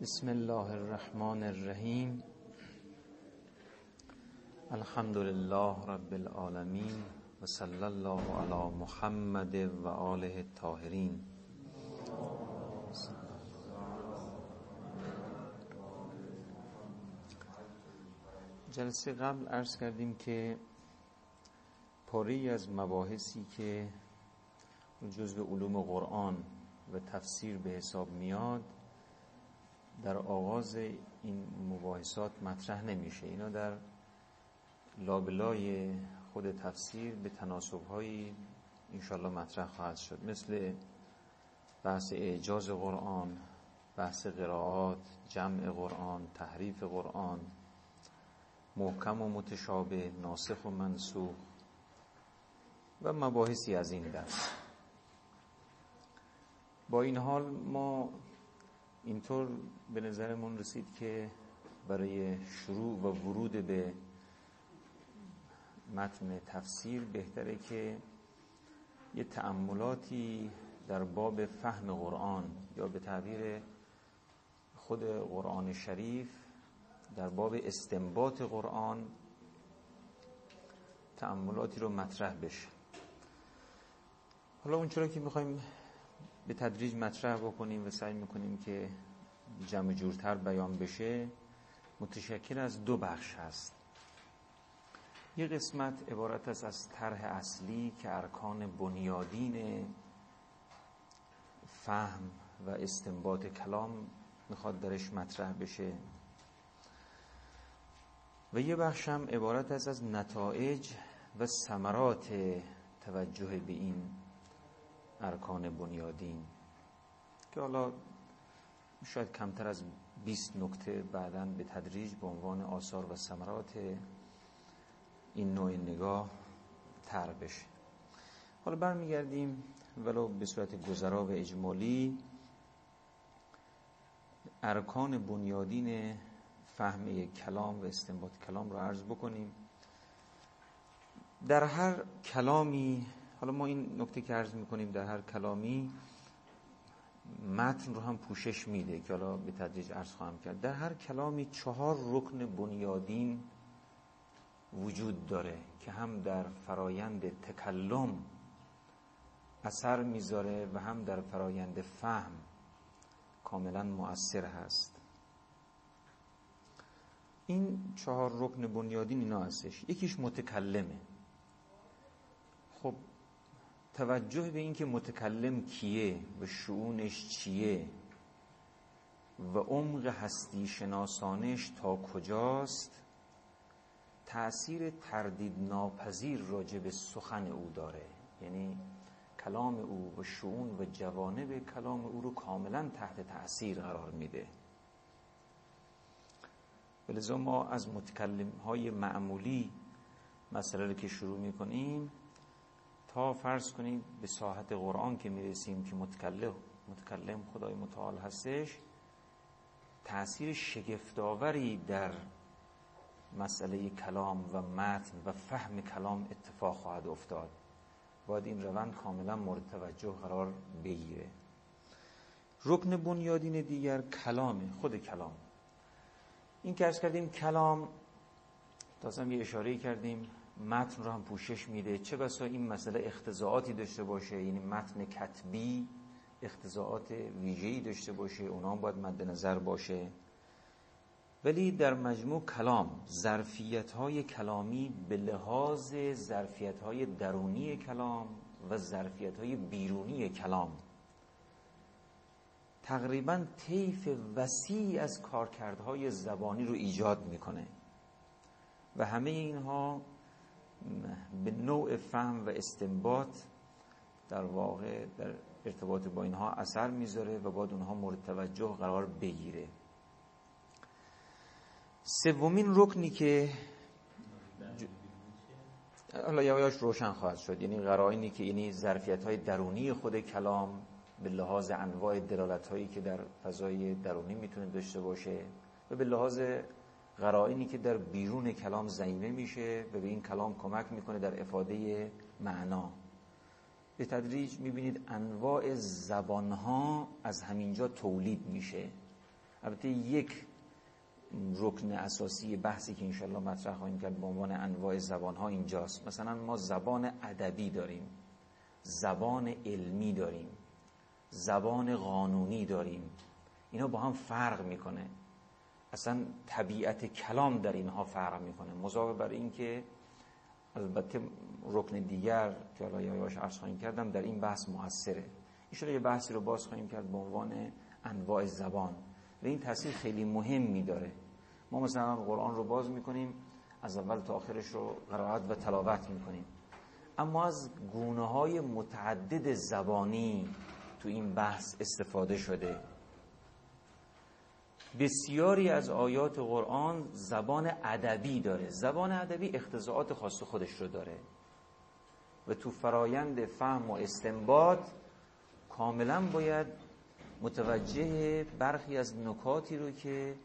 بسم الله الرحمن الرحیم. الحمد لله رب العالمین و صلی الله علی محمد و آله الطاهرین. جلسه قبل عرض کردیم که پاره‌ای از مباحثی که جزو علوم قرآن و تفسیر به حساب میاد در آغاز این مباحثات مطرح نمیشه. اینا در لابلای خود تفسیر به تناسب‌هایی انشاءالله مطرح خواهد شد، مثل بحث اعجاز قرآن، بحث قرائات، جمع قرآن، تحریف قرآن، محکم و متشابه، ناسخ و منسوخ و مباحثی از این دست. با این حال ما اینطور به نظرمون رسید که برای شروع و ورود به متن تفسیر بهتره که یه تأملاتی در باب فهم قرآن یا به تعبیر خود قرآن شریف در باب استنباط قرآن تأملاتی رو مطرح بشه. حالا اونچرا که میخوایم به تدریج مطرح بکنیم و سعی میکنیم که جمع جورتر بیان بشه، متشکل از دو بخش هست. یه قسمت عبارت است از طرح اصلی که ارکان بنیادین فهم و استنباط کلام میخواد درش مطرح بشه، و یه بخش هم عبارت است از نتایج و ثمرات توجه به این ارکان بنیادین که حالا شاید کمتر از 20 نکته بعداً به تدریج به عنوان آثار و ثمرات این نوع نگاه تر بشه. حالا برمیگردیم ولو به صورت گذرا و اجمالی ارکان بنیادین فهم کلام و استنباط کلام رو عرض بکنیم. در هر کلامی، حالا ما این نکته که عرض میکنیم، در هر کلامی متن رو هم پوشش میده که حالا به تدریج عرض خواهم کرد. در هر کلامی 4 رکن بنیادین وجود داره که هم در فرایند تکلم اثر میذاره و هم در فرایند فهم کاملا مؤثر هست. این 4 رکن بنیادین اینا هستش. یکیش متکلمه. خب توجه به این که متکلم کیه و شؤونش چیه و عمق هستی شناسانش تا کجاست، تأثیر تردید ناپذیر راجع به سخن او داره. یعنی کلام او و شؤون و جوانب کلام او رو کاملا تحت تأثیر قرار میده. ولذا ما از متکلم های معمولی مسئله رو که شروع میکنیم تا فرض کنید به ساحت قرآن که میرسیم که متکلم خدای متعال هستش، تأثیر شگفت‌آوری در مسئله کلام و متن و فهم کلام اتفاق خواهد افتاد. باید این روند کاملا مورد توجه قرار بگیره. رکن بنیادین دیگر کلامه، خود کلام. این که عرض کردیم کلام، داستان یه اشاره‌ای کردیم، متن رو هم پوشش میده، چه بسا این مسئله اختزاعاتی داشته باشه، یعنی متن کتبی اختزاعات ویژه‌ای داشته باشه، اونا هم باید مد نظر باشه. ولی در مجموع کلام، ظرفیت‌های کلامی به لحاظ ظرفیت‌های درونی کلام و ظرفیت‌های بیرونی کلام، تقریباً طیف وسیعی از کارکردهای زبانی رو ایجاد می‌کنه و همه اینها به نوع فهم و استنباط در واقع در ارتباط با اینها اثر میذاره و باید اونها مورد توجه قرار بگیره. سومین رکنی که حالا یواش روشن خواهد شد، یعنی قرائنی که یعنی ظرفیت‌های درونی خود کلام به لحاظ انواع دلالت‌هایی که در فضای درونی میتونه داشته باشه و به لحاظ قرائنی که در بیرون کلام ضمیمه میشه و به این کلام کمک میکنه در افاده معنا. به تدریج میبینید انواع زبانها از همینجا تولید میشه. البته یک رکن اساسی بحثی که انشالله مطرح خواهیم کرد به عنوان انواع زبان‌ها اینجاست. مثلا ما زبان ادبی داریم، زبان علمی داریم، زبان قانونی داریم. اینا با هم فرق میکنه، اصلا طبیعت کلام در اینها فرق میکنه. مضاف بر این که البته رکن دیگر که الان یایاش عرض خواهیم کردم در این بحث مؤثره. انشالله یه بحثی رو باز خواهیم کرد به عنوان انواع زبان و این تاثیر خیلی مهمی داره. ما مثلا قرآن رو باز میکنیم، از اول تا آخرش رو قرائت و تلاوت میکنیم، اما از گونه‌های متعدد زبانی تو این بحث استفاده شده. بسیاری از آیات قرآن زبان ادبی داره. زبان ادبی اختزاعات خاص خودش رو داره و تو فرایند فهم و استنباط کاملا باید متوجه برخی از نکاتی رو که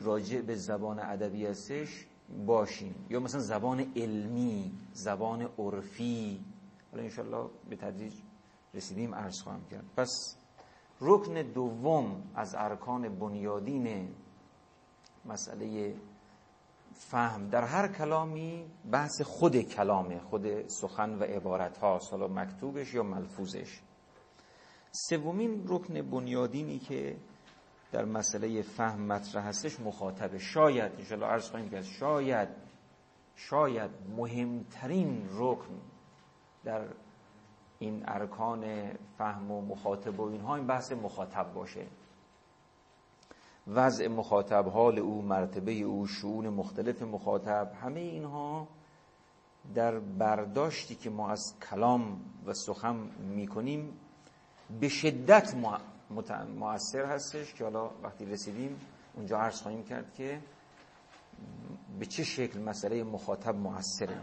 راجع به زبان ادبی هستش باشیم. یا مثلا زبان علمی، زبان عرفی، حالا انشالله به تدریج رسیدیم عرض خواهم کرد. پس رکن دوم از ارکان بنیادین مسئله فهم در هر کلامی بحث خود کلامه، خود سخن و عبارت ها، حالا مکتوبش یا ملفوظش. سومین رکن بنیادینی که در مسئله فهم مطرح هستش مخاطبه. شاید انشالله عرض خواهیم کرد شاید مهمترین رکن در این ارکان فهم و مخاطب و اینها این بحث مخاطب باشه. وضع مخاطب، حال او، مرتبه او، شئون مختلف مخاطب، همه اینها در برداشتی که ما از کلام و سخن میکنیم به شدت مؤثر هستش که حالا وقتی رسیدیم اونجا عرض خواهیم کرد که به چه شکل مسئله مخاطب مؤثره.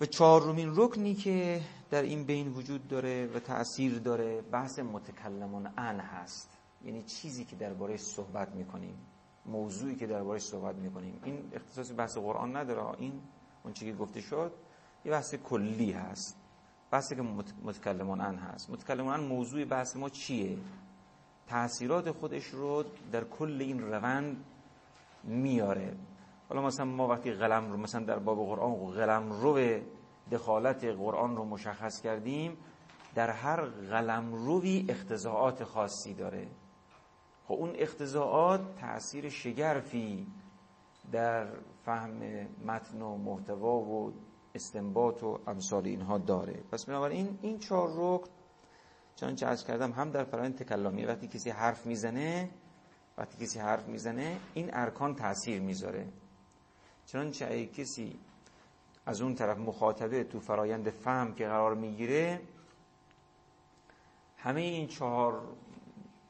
و چهارمین رکنی که در این بین وجود داره و تأثیر داره بحث متکلمون عن هست، یعنی چیزی که دربارهش صحبت میکنیم، موضوعی که دربارهش صحبت میکنیم. این اختصاص بحث قرآن نداره، این اون چیزی که گفته شد یه بحث کلی هست، بحثی که متکلمون عن هست. متکلمون عن موضوع بحث ما چیه؟ تأثیرات خودش رو در کل این روند میاره. حالا مثلا ما وقتی قلم رو مثلا در باب قرآن قلم رو دخالت قرآن رو مشخص کردیم، در هر قلم روی اختزاعات خاصی داره. خب اون اختزاعات تأثیر شگرفی در فهم متن و محتوا و استنباط و امثال اینها داره. پس بنابراین این چهار رکن چنانچه عرض کردم هم در فرآیند تکلمی، وقتی کسی حرف میزنه این ارکان تأثیر میذاره. چنانچه اگه کسی از اون طرف مخاطبه تو فرایند فهم که قرار میگیره، همه این چهار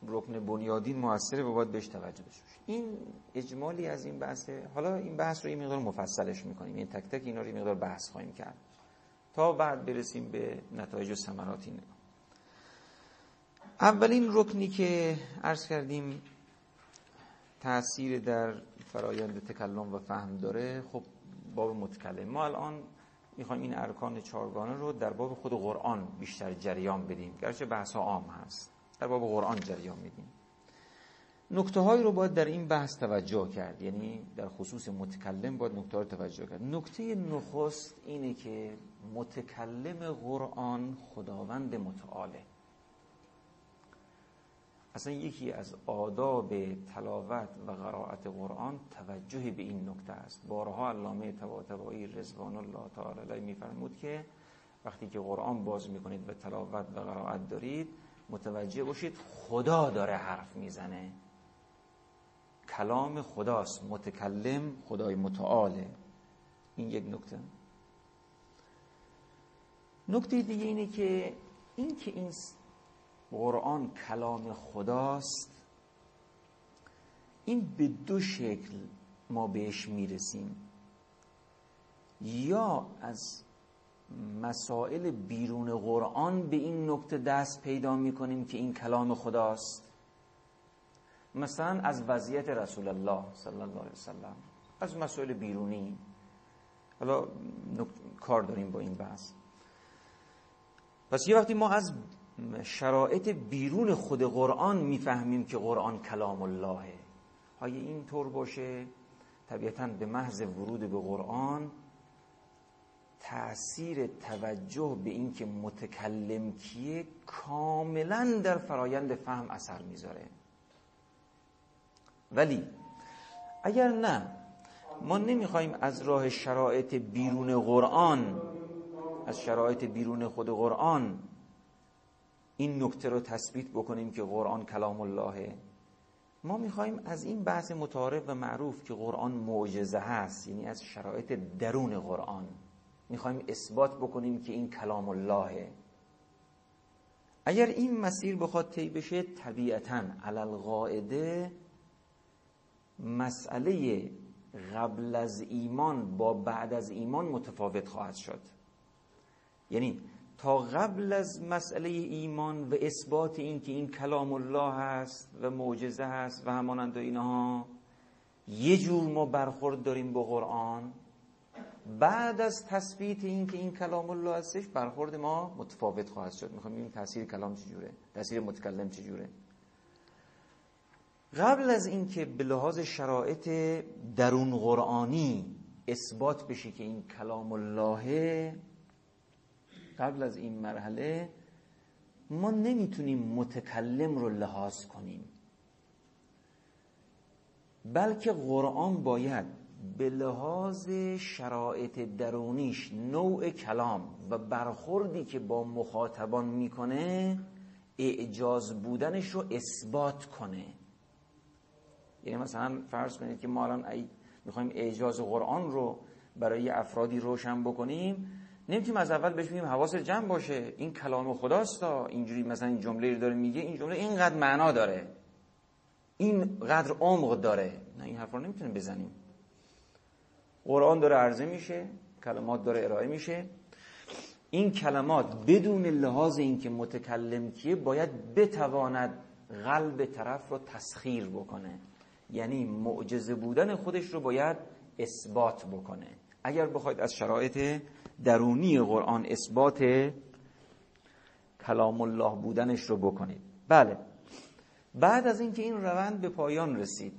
رکن بنیادین مؤثره و باید بهش توجه داشته باشیم. این اجمالی از این بحثه. حالا این بحث رو این مقدار مفصلش میکنیم، این تک تک اینا رو این مقدار بحث خواهیم کرد تا بعد برسیم به نتایج و ثمرات. این اولین رکنی که عرض کردیم تأثیر در فرایند تکلم و فهم داره خب باب متکلم. ما الان میخوایم این ارکان چهارگانه رو در باب خود قرآن بیشتر جریان بدیم، گرچه بحث عام هست، در باب قرآن جریان میدیم. نکته هایی رو باید در این بحث توجه کرد، یعنی در خصوص متکلم باید نکته رو توجه کرد. نکته نخست اینه که متکلم قرآن خداوند متعاله. اصلا یکی از آداب تلاوت و قرائت قرآن توجه به این نکته است. بارها علامه طباطبایی رضوان الله تعالی علیه میفرمود که وقتی که قرآن باز میکنید و تلاوت و قرائت دارید متوجه باشید خدا داره حرف میزنه، کلام خداست، متکلم خدای متعاله. این یک نکته. نکته دیگه اینه که این قرآن کلام خداست، این به دو شکل ما بهش میرسیم. یا از مسائل بیرون قرآن به این نکته دست پیدا میکنیم که این کلام خداست، مثلا از وضعیت رسول الله صلی الله علیه وسلم، از مسائل بیرونی. حالا کار داریم با این بحث. پس یه وقتی ما از شرایط بیرون خود قرآن میفهمیم که قرآن کلام اللهه. اگه این طور باشه طبیعتاً به محض ورود به قرآن تأثیر توجه به این که متکلم کیه کاملاً در فرایند فهم اثر میذاره. ولی اگر نه، ما نمیخوایم از راه شرایط بیرون قرآن، از شرایط بیرون خود قرآن این نکته رو تثبیت بکنیم که قرآن کلام اللهه، ما میخوایم از این بحث متعارف و معروف که قرآن معجزه هست، یعنی از شرایط درون قرآن میخوایم اثبات بکنیم که این کلام اللهه. اگر این مسیر بخواد طی بشه، طبیعتاً علالقاعده مسئله قبل از ایمان با بعد از ایمان متفاوت خواهد شد. یعنی تا قبل از مسئله ایمان و اثبات این که این کلام الله هست و معجزه هست و همانند اینها، یه جور ما برخورد داریم با قرآن، بعد از تثبیت این که این کلام الله هستش برخورد ما متفاوت خواهد شد. میخوایم ببینیم تاثیر کلام چجوره، تاثیر متکلم چجوره. قبل از این که به لحاظ شرایط درون قرآنی اثبات بشه که این کلام الله، قبل از این مرحله ما نمیتونیم متکلم رو لحاظ کنیم، بلکه قرآن باید به لحاظ شرایط درونیش، نوع کلام و برخوردی که با مخاطبان میکنه، اعجاز بودنش رو اثبات کنه. یعنی مثلا فرض کنید که ما الان میخوایم اعجاز قرآن رو برای افرادی روشن بکنیم، نمیتونیم از اول بهش بگیم حواست جمع باشه، این کلام خداستا، اینجوری مثلا این جمله رو داره میگه، این جمله اینقدر معنا داره، اینقدر عمق داره. نه، این حرف رو نمیتونیم بزنیم. قرآن داره عرضه میشه، کلمات داره ارائه میشه، این کلمات بدون لحاظ اینکه متکلم کیه باید بتواند قلب طرف رو تسخیر بکنه، یعنی معجزه بودن خودش رو باید اثبات بکنه. اگر بخواید از شرایط درونی قرآن اثبات کلام الله بودنش رو بکنید. بله، بعد از اینکه این روند به پایان رسید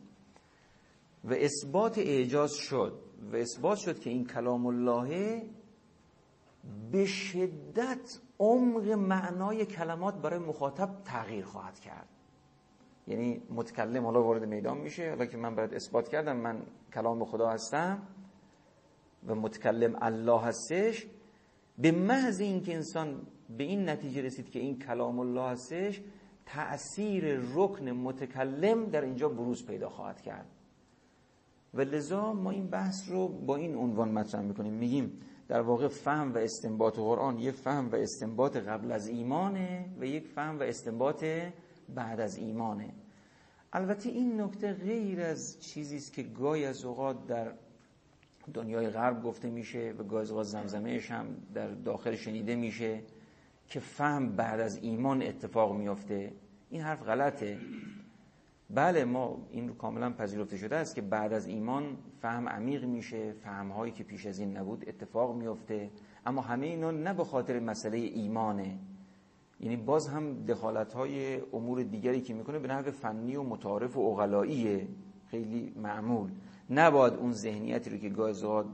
و اثبات اعجاز شد و اثبات شد که این کلام الله، به شدت عمق معنای کلمات برای مخاطب تغییر خواهد کرد. یعنی متکلم حالا وارد میدان میشه، حالا که من برات اثبات کردم من کلام خدا هستم و متکلم الله هستش، به محض این که انسان به این نتیجه رسید که این کلام الله هستش، تأثیر رکن متکلم در اینجا بروز پیدا خواهد کرد. و لذا ما این بحث رو با این عنوان مطرح میکنیم، میگیم در واقع فهم و استنباط قرآن یک فهم و استنباط قبل از ایمانه و یک فهم و استنباط بعد از ایمانه. البته این نکته غیر از چیزی است که گاهی از اوقات در دنیای غرب گفته میشه و گاهی از اوقات زمزمه‌اش هم در داخل شنیده میشه که فهم بعد از ایمان اتفاق میافته. این حرف غلطه. بله، ما این رو کاملا پذیرفته شده است که بعد از ایمان فهم عمیق میشه، فهم‌هایی که پیش از این نبود اتفاق میافته، اما همه اینا نه به خاطر مسئله ایمانه. یعنی باز هم دخالت‌های امور دیگری که میکنه به نحو فنی و متعارف و عقلاییه، خیلی معمول. نباید اون ذهنیتی رو که گاهی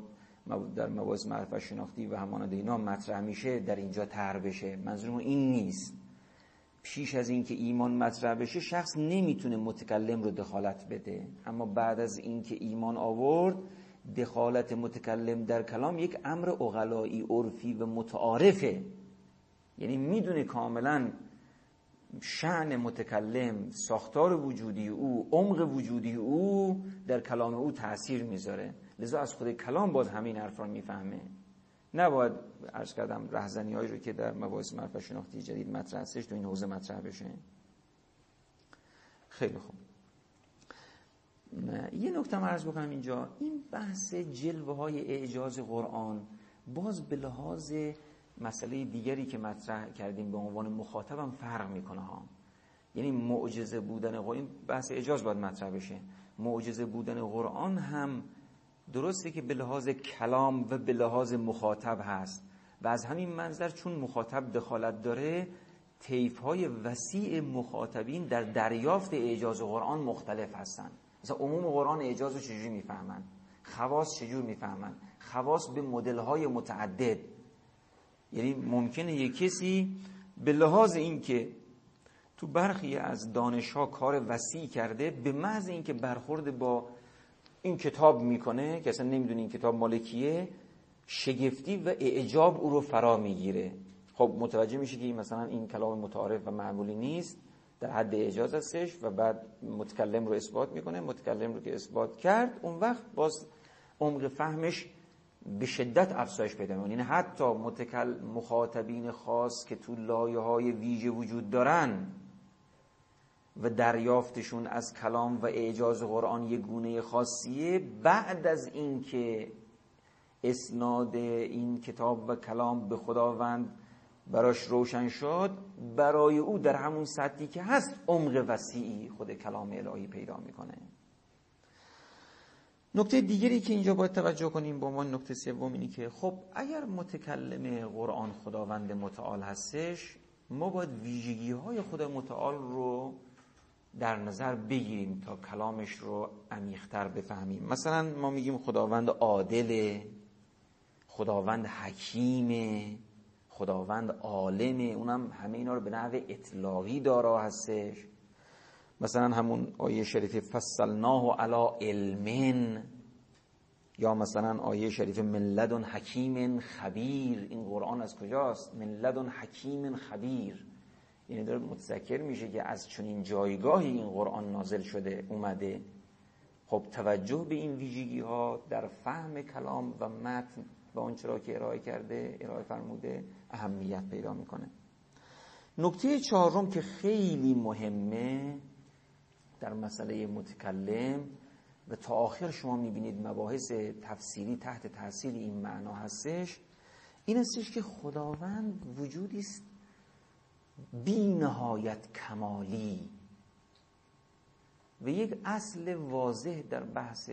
در مباحث معرفت شناختی و همانند اینا مطرح میشه در اینجا طرح بشه. منظورم این نیست. پیش از اینکه ایمان مطرح بشه شخص نمیتونه متکلم رو دخالت بده، اما بعد از اینکه ایمان آورد، دخالت متکلم در کلام یک امر عقلایی، عرفی و متعارفه. یعنی میدونه کاملا شأن متکلم، ساختار وجودی او، عمق وجودی او در کلام او تأثیر میذاره. لذا از خود کلام باز همین حرف رو میفهمه. نباید عرض کردم رهزنی‌هایی رو که در مباحث معرفت شناختی جدید مطرح هستش تو این حوزه مطرح بشه. خیلی خوب. یه نکته عرض بکنم اینجا، این بحث جلوه‌های اعجاز قرآن باز به لحاظ مسئله دیگری که مطرح کردیم به عنوان مخاطبم فرق میکنه ها. یعنی معجزه بودن قرآن، بحث اعجاز باید مطرح بشه. معجزه بودن قرآن هم درسته که به لحاظ کلام و به لحاظ مخاطب هست و از همین منظر چون مخاطب دخالت داره، طیف‌های وسیع مخاطبین در دریافت اعجاز قرآن مختلف هستند. مثلا عموم قرآن اعجاز رو چجوری میفهمن؟ خواص چجوری میفهمن؟ خواص به مدل‌های متعدد، یعنی ممکنه یک کسی به لحاظ اینکه تو برخی از دانش‌ها کار وسیع کرده، به محض اینکه برخورد با این کتاب میکنه که اصلا نمیدونه این کتاب مال کیه، شگفتی و اعجاب او رو فرا میگیره. خب متوجه میشه که این مثلا این کلام متعارف و معمولی نیست، در حد اعجاز هستش و بعد متکلم رو اثبات میکنه. متکلم رو که اثبات کرد، اون وقت باز عمق فهمش به شدت افزایش پیدا میکنه. یعنی حتی مخاطبین خاص که تو لایه‌های ویژه وجود دارن و دریافتشون از کلام و اعجاز قرآن یک گونه خاصیه، بعد از اینکه اسناد این کتاب و کلام به خداوند براش روشن شد، برای او در همون سطحی که هست عمق وسیعی خود کلام الهی پیدا میکنه. نکته دیگری که اینجا باید توجه کنیم با عنوان نکته سوم اینه که خب اگر متکلم قرآن خداوند متعال هستش، ما باید ویژگی های خود متعال رو در نظر بگیریم تا کلامش رو عمیق‌تر بفهمیم. مثلا ما میگیم خداوند عادله، خداوند حکیمه، خداوند عالمه، اونم همه اینا رو به نحو اطلاقی دارا هستش. مثلا همون آیه شریف فصلناه علی علم، یا مثلا آیه شریف من لدن حکیم خبیر. این قرآن از کجاست؟ من لدن حکیم خبیر، یعنی داره متذکر میشه که از چنین جایگاهی این قرآن نازل شده اومده. خب توجه به این ویژگی ها در فهم کلام و متن و آنچه را که ارائه فرموده اهمیت پیدا میکنه. نکته چهارم که خیلی مهمه در مسئله متکلم و تا آخر شما میبینید مباحث تفسیری تحت تاثیر این معنا هستش، این استش که خداوند وجودی است بی نهایت کمالی. و یک اصل واضح در بحث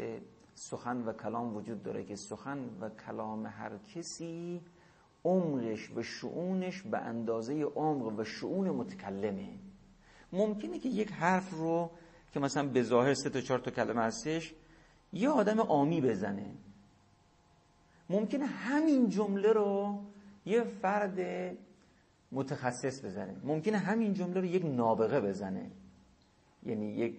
سخن و کلام وجود داره که سخن و کلام هر کسی عمقش و شؤونش به اندازه عمق و شؤون متکلمه. ممکنه که یک حرف رو که مثلا به ظاهر 3 تا 4 تا کلمه هستش یه آدم عامی بزنه، ممکنه همین جمله رو یه فرد متخصص بزنه، ممکنه همین جمله رو یک نابغه بزنه، یعنی یک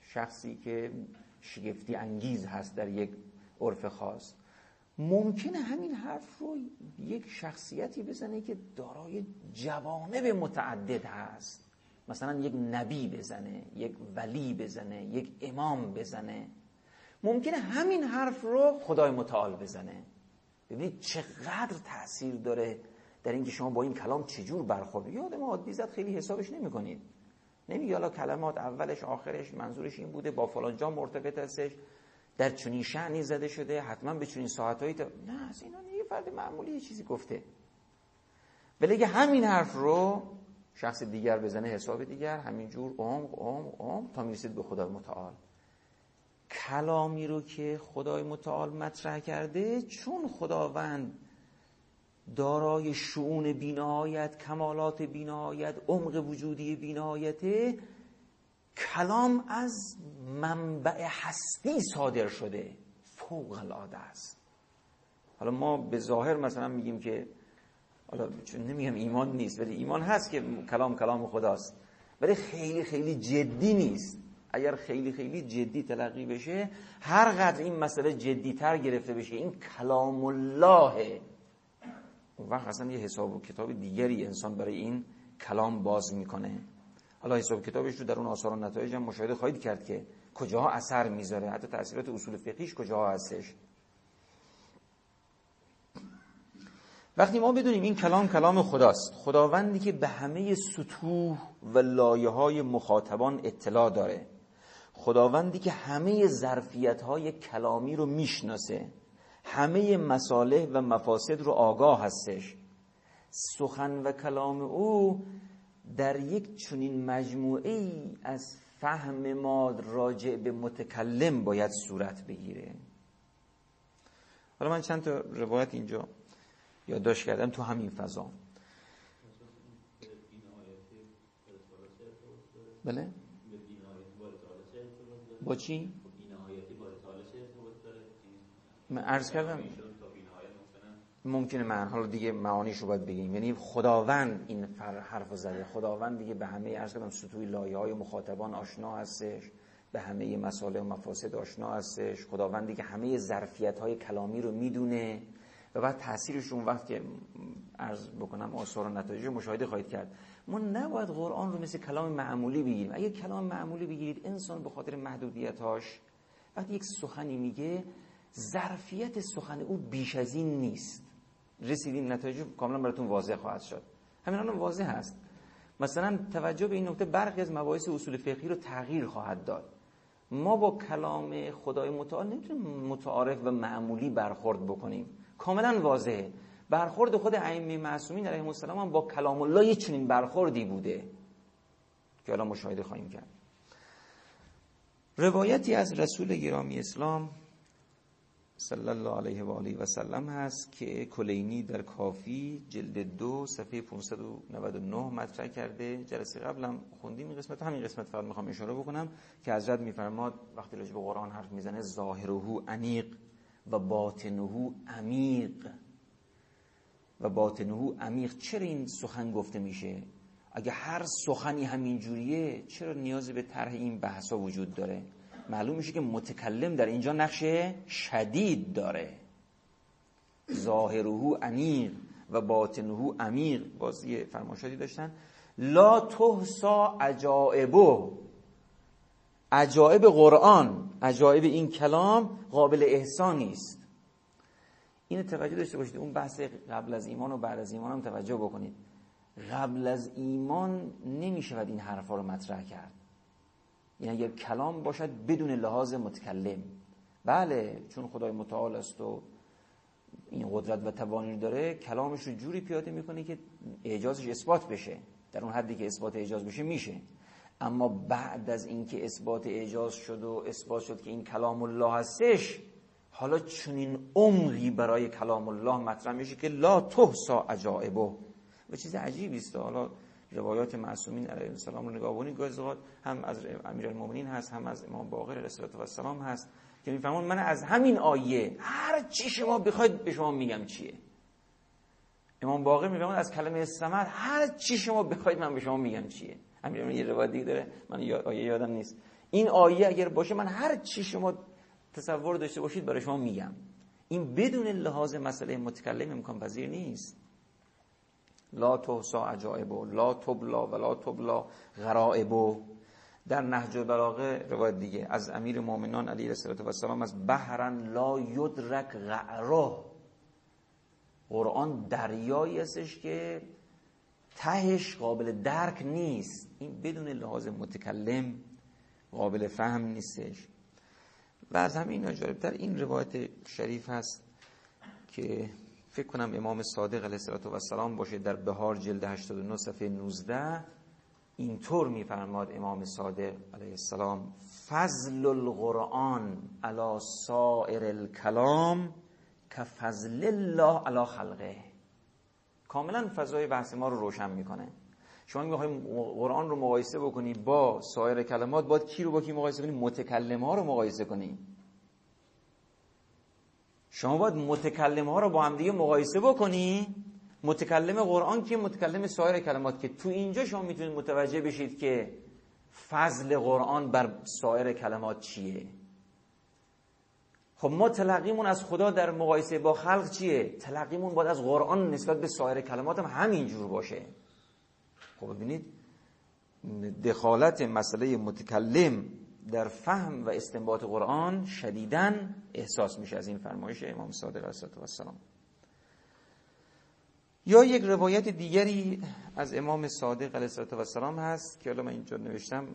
شخصی که شگفتی انگیز هست در یک عرف خاص. ممکنه همین حرف رو یک شخصیتی بزنه که دارای جوانب متعدد هست، مثلا یک نبی بزنه، یک ولی بزنه، یک امام بزنه. ممکنه همین حرف رو خدای متعال بزنه. ببینید چقدر تأثیر داره در اینکه شما با این کلام چجور برخورد. یادم عادی زد خیلی حسابش نمی‌کنید. نمیگی حالا کلمات اولش آخرش منظورش این بوده، با فلان جا مرتبط هستش، در چنین شأنی زده شده، حتما به چنین ساعتایی نه از اینا یه فرد معمولی یه چیزی گفته. ولی اگه همین حرف رو شخص دیگر بزنه، حساب دیگر همینجور عمق تا میرسید به خدای متعال. کلامی رو که خدای متعال مطرح کرده، چون خداوند دارای شؤون بی‌نهایت، کمالات بی‌نهایت، عمق وجودی بی‌نهایت، کلام از منبع هستی صادر شده، فوق العاده است. حالا ما به ظاهر مثلا میگیم که حالا چون نمیگم ایمان نیست، ولی ایمان هست که کلام خداست، ولی خیلی خیلی جدی نیست. اگر خیلی خیلی جدی تلقی بشه، هر قدر این مسئله جدی‌تر گرفته بشه، این کلام الله، اون وقت اصلا یه حساب و کتاب دیگری انسان برای این کلام باز میکنه. حالا حساب کتابش رو در اون آثار و نتایج هم مشاهده خواهید کرد که کجاها اثر میذاره، حتی تأثیرات اصول فقهیش کجاها هستش. وقتی ما بدونیم این کلام خداست، خداوندی که به همه سطوح و لایه‌های مخاطبان اطلاع داره، خداوندی که همه ظرفیت‌های کلامی رو میشناسه، همه مصالح و مفاسد رو آگاه هستش، سخن و کلام او در یک چنین مجموعه‌ای از فهم ما راجع به متکلم باید صورت بگیره. حالا من چند تا روایت اینجا یادداشت کردم تو همین فضا. بله با چی؟ من عرض کردم ممکنه من حالا دیگه معانیش رو باید بگیم، یعنی خداوند این حرف زده، خداوند دیگه به همه عرض کردم سطوح لایه‌های مخاطبان آشنا هستش، به همه مسائل و مفاسد آشنا هستش، خداوند دیگه همه ظرفیت‌های کلامی رو میدونه و بعد تأثیرش اون وقت که عرض بکنم آثار و نتایج رو مشاهده خواهید کرد. ما نباید قرآن رو مثل کلام معمولی بگیریم. اگه کلام معمولی بگیرید انسان به خاطر محدودیت‌هاش وقتی یک سخنی میگه ظرفیت سخن او بیش از این نیست. رسیدین نتایج کاملا براتون واضح خواهد شد. همین الان واضح هست. مثلا توجه به این نکته برخی از مباحث اصول فقهی رو تغییر خواهد داد. ما با کلام خدای متعال نمیتونیم متعارف و معمولی برخورد بکنیم. کاملا واضحه. برخورد خود ائمه معصومین علیهم السلام هم با کلام الله یه چنین برخوردی بوده که الان مشاهده خواهیم کرد. روایتی از رسول گرامی اسلام صلی الله علیه و آله و سلم هست که کلینی در کافی جلد 2 صفحه 599 مطرح کرده. جلسه قبل هم خوندیم این قسمت، همین قسمت فقط میخوام اشاره بکنم که حضرت میفرماد وقتی راجع به قرآن حرف میزنه ظاهره انیق و باطنه عمیق و باطنه عمیق. چرا این سخن گفته میشه؟ اگه هر سخنی همین جوریه چرا نیاز به طرح این بحثا وجود داره؟ معلوم میشه که متکلم در اینجا نقش شدید داره. ظاهره انیق و باطنه عمیق. باز یه فرمایشاتی داشتن لا تحصا عجائبه. عجائب قرآن، عجائب این کلام قابل احصا نیست. این توجه داشته باشید. اون بحث قبل از ایمان و بعد از ایمان هم توجه بکنید. قبل از ایمان نمیشود این حرفا رو مطرح کرد. یعنی اگر کلام باشد بدون لحاظ متکلم، بله چون خدای متعال است و این قدرت و توانایی داره کلامش رو جوری پیاده میکنه که اعجازش اثبات بشه. در اون حدی که اثبات اعجاز بشه میشه. اما بعد از اینکه اثبات اعجاز شد و اثبات شد که این کلام الله هستش، حالا چنین عمقی برای کلام الله مطرح میشه که لا تحصا عجائبه. و چیز عجیبی است. حالا روایات معصومین علیه السلام رو نگاه بونید، گاهی هم از امیرالمومنین هست، هم از امام باقر علیه السلام هست که میفرمان من از همین آیه هر چی شما بخواید به شما میگم چیه. امام باقر میفرمان از کلمه صمد هر چی شما بخواید من به شما میگم چیه. امیرالمومنین یه روایت دیگه داره، من آیه یادم نیست. این آیه اگر باشه من هر چی شما تصور داشته باشید برای شما میگم. این بدون لحاظ مسئله متکلم امکان پذیر نیست. لا تحصا عجائبه، لا تبلا ولا تبلا غرائبه. در نهج البلاغه روایت دیگه از امیر مؤمنان علیه السلام از بحرا لا یدرک قعره. قرآن دریایی هستش که تهش قابل درک نیست. این بدون لحاظ متکلم قابل فهم نیستش. و از همین جالبتر این روایت شریف هست که فکر کنم امام صادق علیه السلام باشه، در بهار جلد 89 صفحه 19 اینطور میفرماد امام صادق علیه السلام فضل القرآن علی سایر الکلام کفضل الله علی خلقه. کاملا فضای بحث ما رو روشن میکنه. شما میخواید قرآن رو مقایسه بکنی با سایر کلمات، باید کی رو با کی مقایسه کنی؟ متکلم ها رو مقایسه کنی. شما باید متکلم ها رو با هم دیگه مقایسه بکنی. متکلم قرآن که متکلم سایر کلمات که تو اینجا شما میتونید متوجه بشید که فضل قرآن بر سایر کلمات چیه. خب ما تلقیمون از خدا در مقایسه با خلق چیه؟ تلقیمون باید از قرآن نسبت به سایر کلمات هم همینجور باشه. خب ببینید دخالت مسئله متکلم در فهم و استنباط قرآن شدیداً احساس میشه از این فرمایش امام صادق علیه السلام. یا یک روایت دیگری از امام صادق علیه السلام هست که الان من اینجا نوشتم،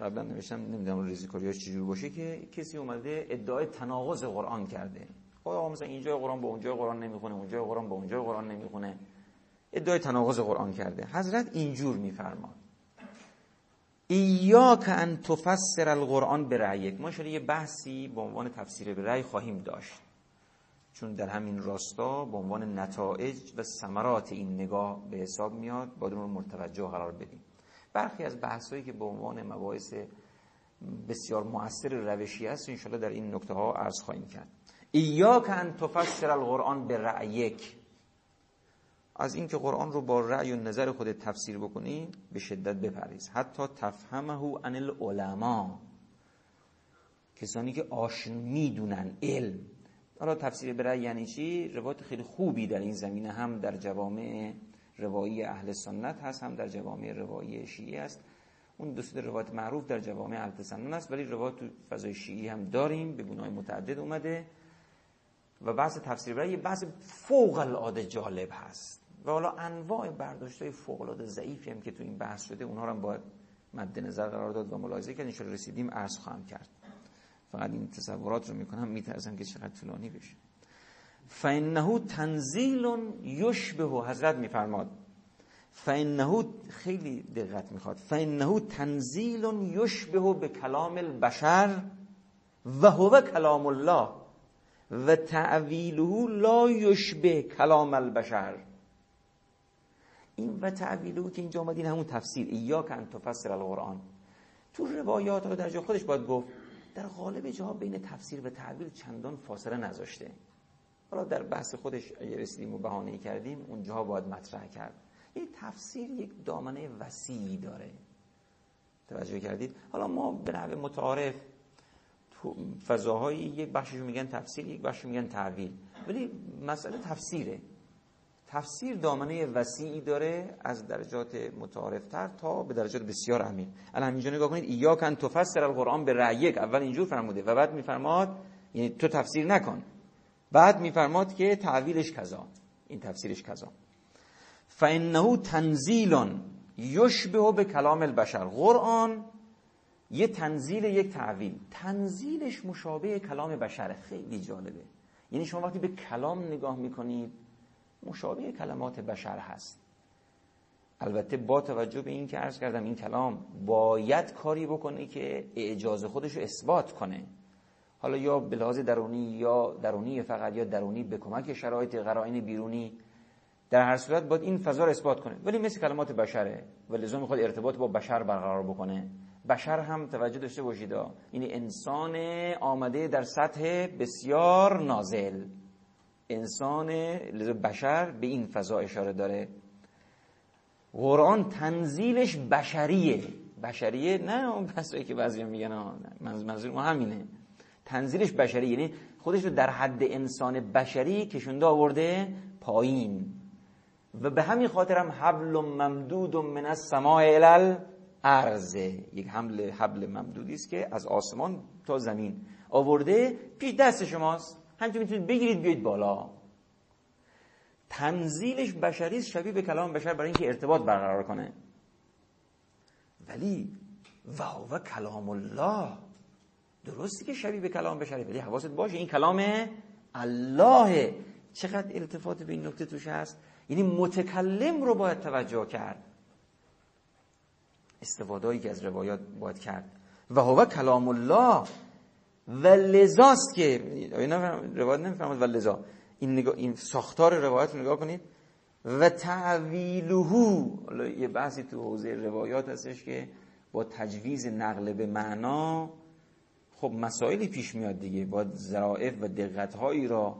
قبلا نوشتم، نمیدونم ریزیکاریاش چجور باشه، که کسی اومده ادعای تناقض قرآن کرده. آقا مثلا اینجا قرآن با اونجا قرآن نمیخونه، اونجا قرآن با اونجا قرآن نمیخونه، ادعای تناقض قرآن کرده. حضرت اینجور میفرماد ایاک ان تفسر القرآن برأیک. ما شده یه بحثی به عنوان تفسیر برأی خواهیم داشت، چون در همین راستا به عنوان نتایج و ثمرات این نگاه به حساب میاد، باید اون رو متوجه قرار بدیم. برخی از بحثایی که به عنوان مباحث بسیار مؤثر روشی است ان شاءالله در این نکته ها عرض خواهیم کرد. ایاک ان تفسر القرآن برأیک، از اینکه قرآن رو با رأی و نظر خودت تفسیر بکنی به شدت بپرهیز. حتی تفهمه عن العلماء، کسانی که آشنا میدونن علم. حالا تفسیر برأی یعنی چی؟ روایت خیلی خوبی در این زمینه هم در جوامع روایی اهل سنت هست، هم در جوامع روایی شیعی است. اون دو سه روایت معروف در جوامع اهل سنت است، ولی روایت تو فضای شیعی هم داریم، به گونه‌های متعدد اومده. و بحث تفسیر برأی بحث فوق العاده جالب هست. و حالا انواع برداشت‌های فوق‌العاده ضعیفی هم که تو این بحث شده، اونها رو هم باید مد نظر قرار داد و ملاحظه کرد. ان شاءالله رسیدیم عرض خواهم کرد. فقط این تصورات رو میکنم، میترسم که چقدر طولانی بشه. فانه تنزیل یشبه، حضرت میفرماد فانه، خیلی دقت میخواد، فانه تنزیل یشبه به کلام البشر و هو کلام الله و تعویله لا یشبه کلام البشر. این و تعویله که اینجا آمدین همون تفسیر، ایاک ان تفسر القرآن، تو روایات رو در جای خودش باید گفت. در غالب جاها بین تفسیر و تعبیر چندان فاصله نذاشته. حالا در بحث خودش اگر رسیدیم و بهانه‌ای کردیم اونجاها باید مطرح کرد. این تفسیر یک دامنه وسیعی داره، توجه کردید؟ حالا ما به نحو متعارف فضاهایی یک بخشش میگن تفسیر، یک بخشش میگن تعبیر، ولی مسئله تفسیره. تفسیر دامنه وسیعی داره، از درجات متعارفتر تا به درجات بسیار عمیق. الان همینجا نگاه کنید، ایاک ان تفسر القرآن برأیک، اول اینجور فرموده و بعد میفرماد یعنی تو تفسیر نکن، بعد میفرماد که تعویلش کذا، این تفسیرش کذا. فانه تنزیل یشبه به کلام البشر، قرآن یه تنزیل، یک تعویل، تنزیلش مشابه کلام بشره. خیلی جالبه، یعنی شما وقتی به کلام نگاه میکنید مشابه کلمات بشر هست، البته با توجه به این که عرض کردم این کلام باید کاری بکنه که اعجاز خودش رو اثبات کنه، حالا یا به لحاظ درونی یا درونی فقط، یا درونی به کمک شرایط قرائن بیرونی، در هر صورت باید این فضا رو اثبات کنه، ولی مثل کلمات بشره و لزوم میخواد ارتباط با بشر برقرار بکنه. بشر هم توجه داشته باشید، یعنی انسان آمده در سطح بسیار نازل، انسان بشر به این فضا اشاره داره. قرآن تنزیلش بشریه، بشریه نه اون بسایی که بعضی میگن، منظور ما همینه، تنزیلش بشریه یعنی خودش رو در حد انسان بشری کشونده آورده پایین. و به همین خاطر هم حبل ممدود من السماء الی الارض، یک حبل ممدودی است که از آسمان تا زمین آورده پیش دست شماست، همچنین میتونید بگیرید بیایید بالا. تنزیلش بشریست، شبیه به کلام بشر برای اینکه ارتباط برقرار کنه، ولی وهو کلام الله، درستی که شبیه به کلام بشری ولی حواست باشه این کلام الله. چقدر التفات به این نکته توش هست، یعنی متکلم رو باید توجه کرد، استفاده‌ای که از روایات باید کرد. وهو کلام الله و لذاست که روایت نمیفرماد و لذا، این ساختار روایت رو نگاه کنید. و تعویلهو، یه بحثی تو حوزه روایات هستش که با تجویز نقل به معنا خب مسائلی پیش میاد دیگه، باید ظرائف و دقتهایی را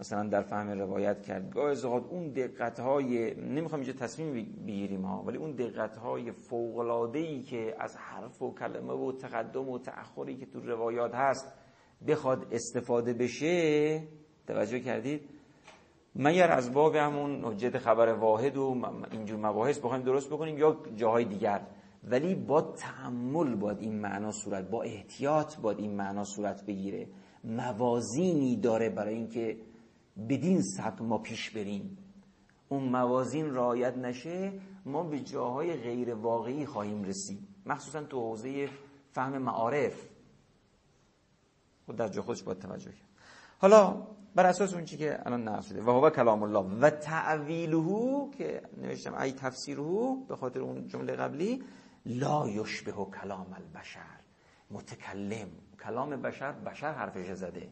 مثلا در فهم روایت کرد. گاهی اوقات اون دقتهای، نمیخوام اینجا تصمیم بگیریم ها، ولی اون دقتهای فوق‌العاده‌ای که از حرف و کلمه و تقدم و تأخری که تو روایات هست بخواد استفاده بشه، توجه کردید؟ مگر از باب همون حجت خبر واحد و اینجور مباحث بخوایم درست بکنیم یا جاهای دیگر، ولی با تأمل باید این معنا صورت، با احتیاط باید این معنا صورت بگیره. موازینی داره برای اینکه بدین سبک ما پیش بریم، اون موازین رعایت نشه ما به جاهای غیر واقعی خواهیم رسید، مخصوصا تو حوزه فهم معارف خود در جا خودش باید توجه کرد. حالا بر اساس اون چی که الان نقل شده و هو کلام الله و تعویله که نوشتم ای تفسیره به خاطر اون جمله قبلی، لا یشبه کلام البشر، متکلم کلام بشر، بشر حرفش زده،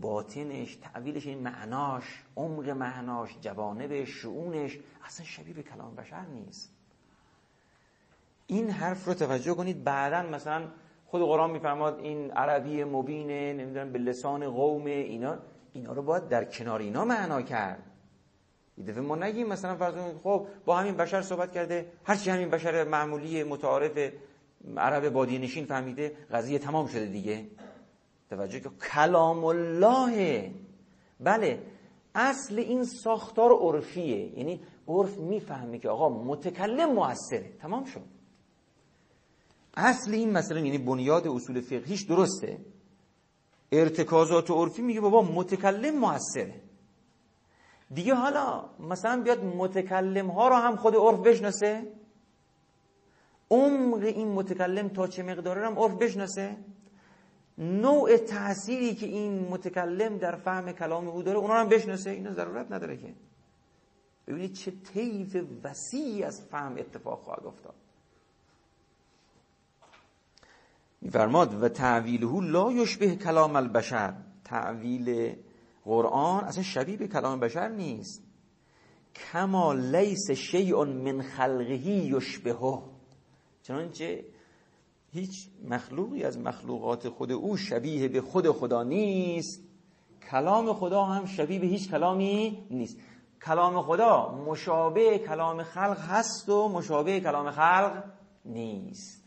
باطنش، تعویلش، این معناش، عمق معناش، جوانب شؤونش اصلا شبیه به کلام بشر نیست. این حرف رو توجه کنید. بعداً مثلا خود قرآن میفرماد این عربی مبینه، نمیدونم به لسان قوم، اینا رو باید در کنار اینا معنا کرد. یه دفعه ما نگیم مثلا فرض کنید خب با همین بشر صحبت کرده، هرچی همین بشر معمولی متعارف عرب بادیه نشین فهمیده قضیه تمام شده دیگه. توجه که کلام الله، بله اصل این ساختار عرفیه، یعنی عرف میفهمه که آقا متکلم مؤثره، تمام شد. اصل این مثلا یعنی بنیاد اصول فقهیش درسته، ارتکازات عرفی میگه بابا متکلم مؤثره دیگه. حالا مثلا بیاد متکلم ها رو هم خود عرف بشناسه، عمق این متکلم تا چه مقداره هم عرف بشناسه، نوع تأثیری که این متکلم در فهم کلام او داره اونا هم بشناسه، اینا ضرورت نداره که. ببینید چه طیف وسیعی از فهم اتفاق خواهد افتاد. می‌فرماد و تعویله لا یشبه کلام البشر، تعویل قرآن اصلا شبیه به کلام بشر نیست. کما لیس شیء من خلقه یشبهه، چنانچه هیچ مخلوقی از مخلوقات خود او شبیه به خود خدا نیست، کلام خدا هم شبیه به هیچ کلامی نیست. کلام خدا مشابه کلام خلق هست و مشابه کلام خلق نیست،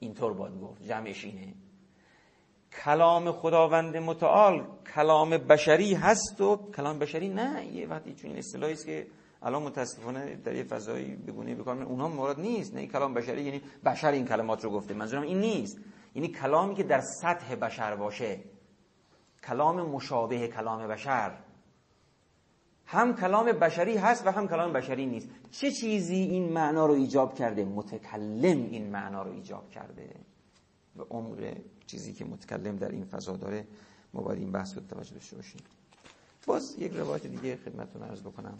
اینطور باید گفت، جمعش اینه. کلام خداوند متعال کلام بشری هست و کلام بشری نه. یه وقتی چون این اصطلاحی است که الان متاسفانه در یه فضایی بگونه بکار میرن، اونها مراد نیست. نه کلام بشری یعنی بشر این کلمات رو گفته، منظورم این نیست، یعنی کلامی که در سطح بشر باشه، کلام مشابه کلام بشر. هم کلام بشری هست و هم کلام بشری نیست. چه چیزی این معنا رو ایجاب کرده؟ متکلم این معنا رو ایجاب کرده و عمق چیزی که متکلم در این فضا داره ما باید این بحث رو توجه داشته باشیم. باز یک روایت دیگه خدمتتون عرض بکنم.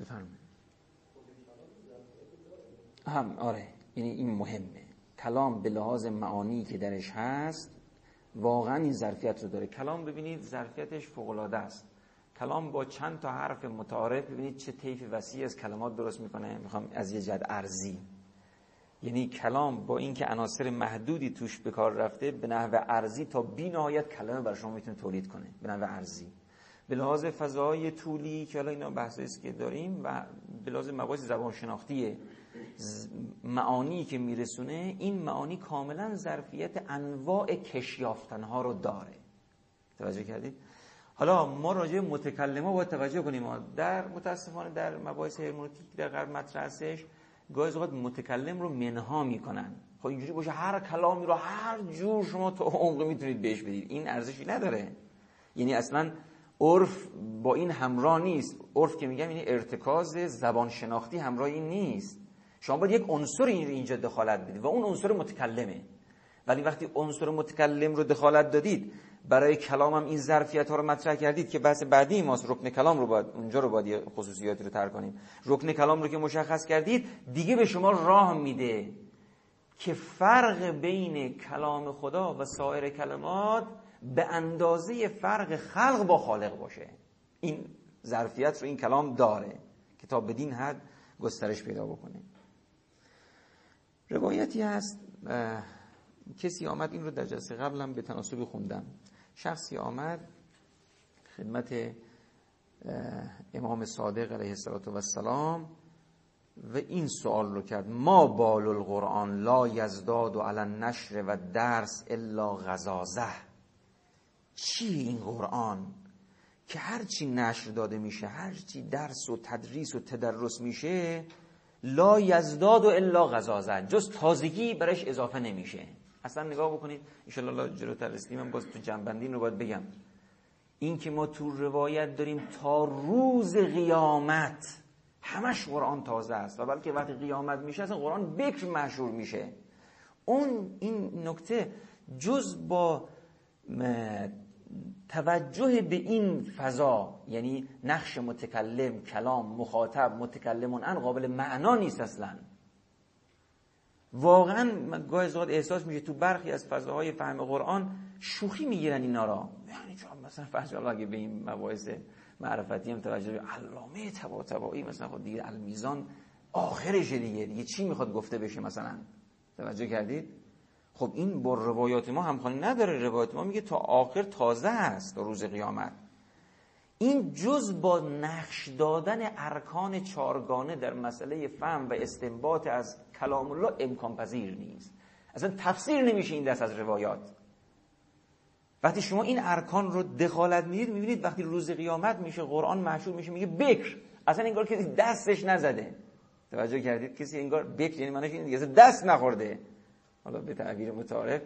بفرمایید. هم آره، یعنی این مهمه. کلام به لحاظ معانی که درش هست واقعا این ظرفیت رو داره. کلام ببینید ظرفیتش فوق‌العاده است. کلام با چند تا حرف متعارف ببینید چه طیف وسیعی از کلمات درست میکنه. میخوام از یه جهت عرضی، یعنی کلام با اینکه عناصر محدودی توش به کار رفته، به نحو عرضی تا بی‌نهایت کلمه برای شما میتونه تولید کنه، به نحو عرضی. به لحاظ فضای طولی که حالا اینا بحثایی است که داریم و به لحاظ مباحث زبانشناختیه، معانی که میرسونه، این معانی کاملا ظرفیت انواع کشیافتنها رو داره. توجه کردید؟ حالا ما راجع متکلمه باید توجه کنیم. در متاسفانه در مباحث هرمنوتیک در غرب مطرحش گاهی اوقات متکلم رو منها میکنن. خب اینجوری باشه هر کلامی رو هر جور شما تو عمق میتونید بهش بدید، این ارزشی نداره. یعنی اصلا عرف با این همراه نیست. عرف که میگم یعنی ارتکاز زبان شناختی همراه این نیست. شما باید یک عنصر اینجا دخالت بدید و اون عنصر متکلمه. ولی وقتی عنصر متکلم رو دخالت دادید، برای کلام هم این ظرفیت ها رو مطرح کردید که بحث بعدی ماست، رکن کلام رو باید اونجا رو باید خصوصیاتی رو تر کنیم. رکن کلام رو که مشخص کردید دیگه به شما راه میده که فرق بین کلام خدا و سایر کلمات به اندازه فرق خلق با خالق باشه. این ظرفیت رو این کلام داره که تا بدین حد گسترش پیدا بکنه. روایتی هست کسی آمد، این رو در جلسه قبلم به تناسب خوندم، شخصی آمد خدمت امام صادق علیه السلام و این سوال رو کرد: ما بال القرآن لا یزداد علی النشر و درس الا غزازه. چی این قرآن که هرچی نشر داده میشه، هرچی درس و تدریس و تدرس میشه، لا یزداد و الا غزازن، جز تازگی برش اضافه نمیشه. اصلا نگاه بکنید، انشالله جلوتر رسیدیم من باز تو جنبندین رو باید بگم. این که ما تو روایت داریم تا روز قیامت همش قرآن تازه است و بلکه وقتی قیامت میشه اصلا قرآن بکر مشهور میشه، اون این نکته جز با توجه به این فضا، یعنی نقش متکلم، کلام، مخاطب، متکلمون ان، قابل معنا نیست اصلا. واقعا من گاهی اوقات احساس میشه تو برخی از فضاهای فهم قرآن شوخی میگیرن اینا را. یعنی مثلا فرض الله اگه به این مباحث معرفتی هم توجه به علامه طباطبایی مثلا خود دیگه المیزان آخرش دیگه چی میخواد گفته بشه مثلا، توجه کردید؟ خب این با روایات ما همخوانی نداره. روایات ما میگه تا آخر تازه است، تا روز قیامت. این جز با نقش دادن ارکان چارگانه در مسئله فهم و استنباط از کلام الله امکان پذیر نیست. اصلا تفسیر نمیشه این دست از روایات. وقتی شما این ارکان رو دخالت میدید، میبینید وقتی روز قیامت میشه قرآن محشور میشه میگه بکر، اصلا انگار کسی دستش نزده. توجه کردید؟ کسی انگار بکر یعنی معنیش این دیگه اصلا دست نخورده. حالا به تعبیر متعارف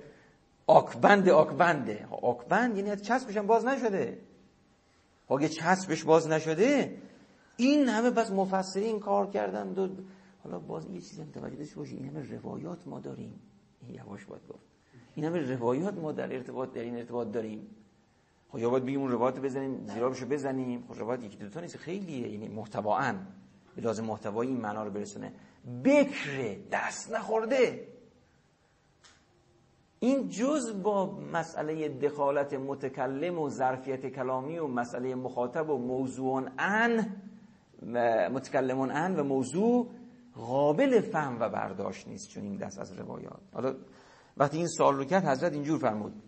آکبنده. آکبند یعنی چسبش هم باز نشده. اگه چسبش باز نشده، این همه پس مفسرین کار کردند و حالا باز یه چیزی متوجه داشته باشید، این همه روایات ما داریم. این یواش باید گفت. این همه روایات ما در این ارتباط داریم. خب یا باید بگیم اون روایات رو بزنیم، زیرابش رو بزنیم. خب روایات یکی دو تا نیست، خیلیه. یعنی محتوااً به لازم محتوایی این معنا رو برسونه. بکر دست نخورده. این جز با مسئله دخالت متکلم و ظرفیت کلامی و مسئله مخاطب و متکلمون ان و موضوع قابل فهم و برداشت نیست، چون این دست از روایات. حالا وقتی این سوال رو کرد، حضرت اینجور فرمود: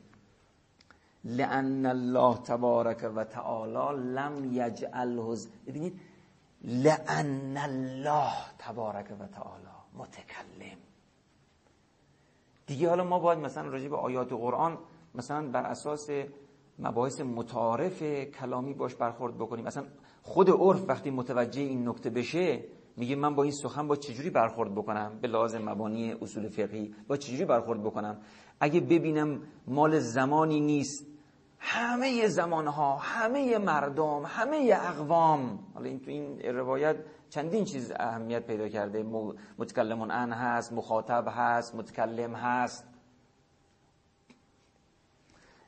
لأن الله تبارک و تعالی لم یجعله. ببینید، لأن الله تبارک و تعالی متکلم. دیگه حالا ما باید مثلا راجع به آیات قرآن مثلا بر اساس مباحث متعارف کلامی باش برخورد بکنیم. مثلا خود عرف وقتی متوجه این نکته بشه، میگه من با این سخن با چجوری برخورد بکنم، به لحاظ مبانی اصول فقهی با چجوری برخورد بکنم. اگه ببینم مال زمانی نیست، همه زمانها، همه مردم، همه اقوام. حالا این تو این روایت چندین چیز اهمیت پیدا کرده. متکلمون ان هست، مخاطب هست، متکلم هست.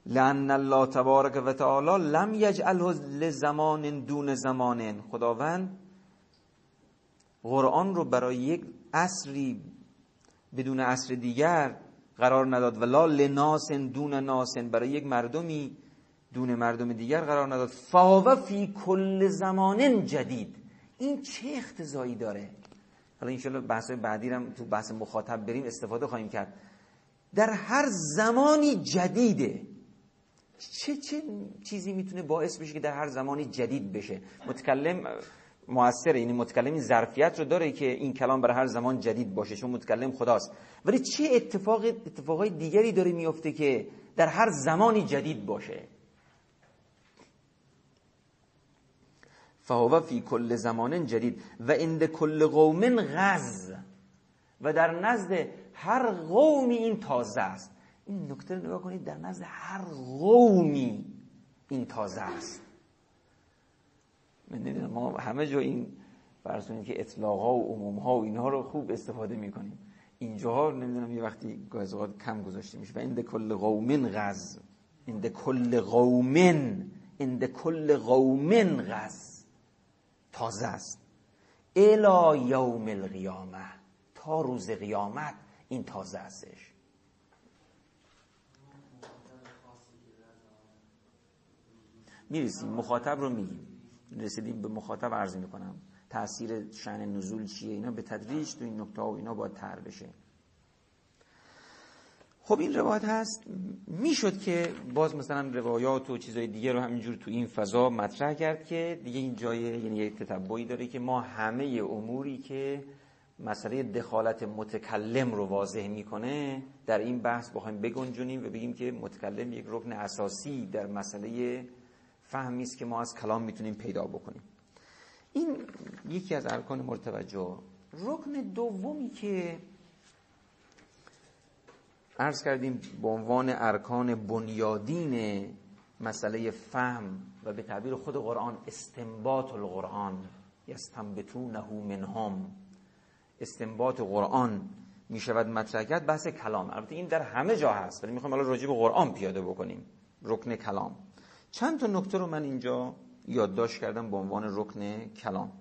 لأن الله تبارک و تعالی لم یجعله لزمان دون زمان. خداوند قرآن رو برای یک عصری بدون عصر دیگر قرار نداد، و لا لناس دون ناس، برای یک مردمی دون مردم دیگر قرار نداد. فهو فی کل زمان جدید. این چه اختزایی داره؟ حالا ان شاء الله بحث بعدی هم تو بحث مخاطب بریم استفاده خواهیم کرد. در هر زمانی جدیده. چه چیزی میتونه باعث بشه که در هر زمانی جدید بشه؟ متکلم مؤثره، یعنی متکلم این ظرفیت رو داره که این کلام برای هر زمان جدید باشه، چون متکلم خداست. ولی چه اتفاقای دیگری داره میفته که در هر زمانی جدید باشه؟ فهو فی کل زمان جدید و عند کل قوم غز، و در نزد هر قومی این تازه است. این نکته رو نگاه کنید، در نزد هر قومی این تازه است. ما همه جا این برسونیم که اطلاق‌ها و عموم‌ها و اینها رو خوب استفاده می‌کنیم. اینجاها نمیدونم یه وقتی گازوات کم گذاشته میشه. و عند کل قوم غز، عند کل قوم غز، تازه است. الی یوم القیامه، تا روز قیامت این تازه استش. میرسیم مخاطب رو میگیم، رسیدیم به مخاطب عرض میکنم تأثیر شأن نزول چیه. اینا به تدریج تو این نکته و اینا باید طرح بشه. خب این روایت هست. میشد که باز مثلا روایات و چیزای دیگه رو همینجور تو این فضا مطرح کرد که دیگه این جایه، یعنی یک تتبعی داره که ما همه اموری که مسئله دخالت متکلم رو واضح میکنه در این بحث بخوایم بگنجونیم و بگیم که متکلم یک رکن اساسی در مسئله فهمی است که ما از کلام میتونیم پیدا بکنیم. این یکی از ارکان مرتوجه. رکن دومی که عرض کردیم به عنوان ارکان بنیادین مسئله فهم و به تعبیر خود قرآن استنباط القرآن، یستنبطونه منهم، استنباط قرآن میشود مطرح کرد. بحث کلام، البته این در همه جا هست، ولی میخوایم الان راجع به قرآن پیاده بکنیم. رکن کلام چند تا نکته رو من اینجا یادداشت کردم به عنوان رکن کلام.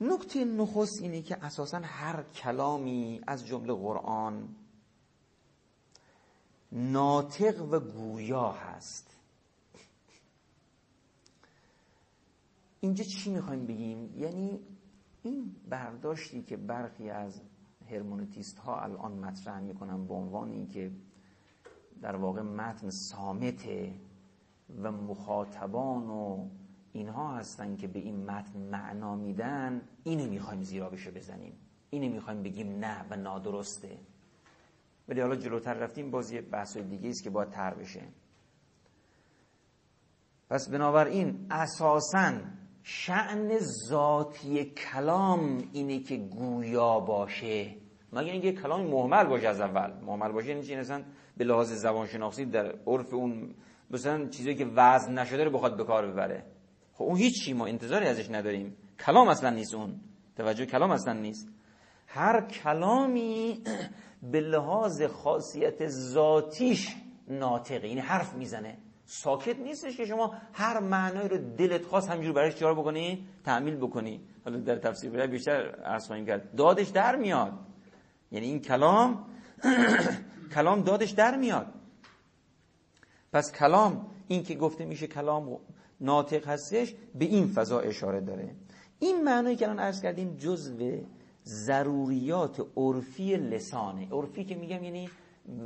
نکته نخست اینه که اساساً هر کلامی از جمله قرآن ناطق و گویا هست. اینجا چی میخوایم بگیم؟ یعنی این برداشتی که برخی از هرمنوتیست ها الان مطرح میکنن به عنوان این که در واقع متن صامته و مخاطبان و اینها هستن که به این متن معنا میدن، اینو میخوایم زیرابشو بزنیم، اینو میخوایم بگیم نه و نادرسته. ولی حالا جلوتر رفتیم باز یه بحث دیگه است که باید تر بشه. پس بنابراین اساساً شأن ذاتی کلام اینه که گویا باشه، مگر اینکه کلام مهمل باشه. از اول مهمل باشه یعنی چی؟ مثلا به لحاظ زبانشناسی در عرف اون مثلا چیزی که وزن نشده رو بخواد به کار ببره، خب اون هیچی، ما انتظاری ازش نداریم، کلام اصلا نیست، اون توجه کلام اصلا نیست. هر کلامی به لحاظ خاصیت ذاتیش ناطقه، یعنی حرف میزنه، ساکت نیستش که شما هر معنایی رو دلت خواست همینجور برایش چیار بکنی، تعمیل بکنی. حالا در تفسیر برای بیشتر عرض خواهیم کرد دادش در میاد، یعنی این کلام کلام دادش در میاد. پس کلام، این که گفته میشه کلام ناطق هستش، به این فضا اشاره داره. این معنایی که الان عرض کردیم جزو ضروریات عرفی لسانه. عرفی که میگم یعنی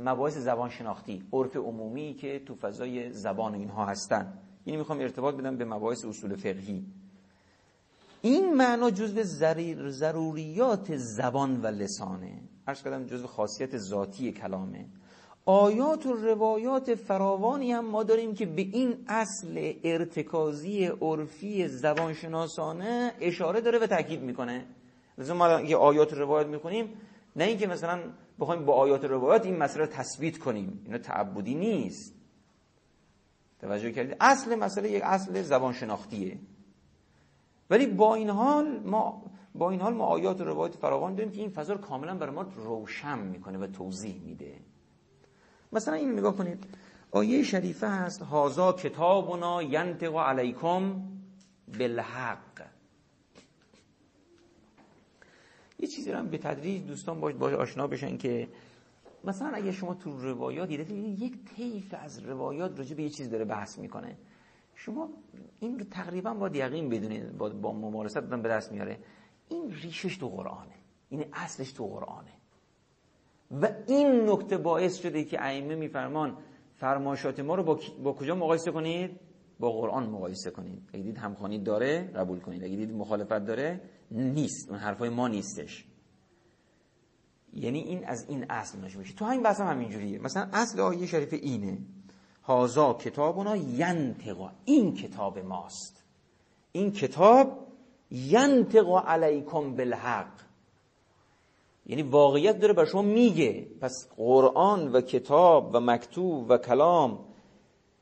مباحث زبان شناختی، عرف عمومی که تو فضای زبان اینها هستن، یعنی میخوام ارتباط بدم به مباحث اصول فقهی. این معنا جزو ضروریات زبان و لسانه. عرض کردم جزو خاصیت ذاتی کلامه. آیات و روایات فراوانی هم ما داریم که به این اصل ارتکازی عرفی زبانشناسانه اشاره داره و تاکید میکنه. مثلا ما یه آیات و روایات میخونیم، نه اینکه مثلا بخوایم با آیات و روایات این مسئله رو تثبیت کنیم، اینا تعبدی نیست. توجه کردید؟ اصل مسئله یک اصل زبانشناختیه، ولی با این حال ما آیات و روایات فراوان داریم که این فضا رو کاملا برای ما روشن میکنه و توضیح میده. مثلا این نگاه کنید، آیه شریفه هست هازا کتابنا ینطق علیکم بالحق. یه چیزی رو هم به تدریج دوستان باید آشنا بشن که مثلا اگه شما تو روایات دیدید یک طیف از روایات راجع به یه چیز داره بحث میکنه، شما این رو تقریبا با یقین بدونید، با ممارست دادن به دست میاره، این ریشش تو قرآنه، این اصلش تو قرآنه. و این نکته باعث شده که ائمه میفرمان فرمایشات ما رو با کجا مقایسه کنید؟ با قرآن مقایسه کنید. اگه دید همخوانی داره قبول کنید، اگه دید مخالفت داره نیست، اون حرفای ما نیستش. یعنی این از این اصل ناشی میشه. تو همین بحثم همینجوریه. مثلا اصل آیه شریف اینه هازا کتابنا ینطق، این کتاب ماست، این کتاب ینطق علیکم بالحق، یعنی واقعیت داره بر شما میگه. پس قرآن و کتاب و مکتوب و کلام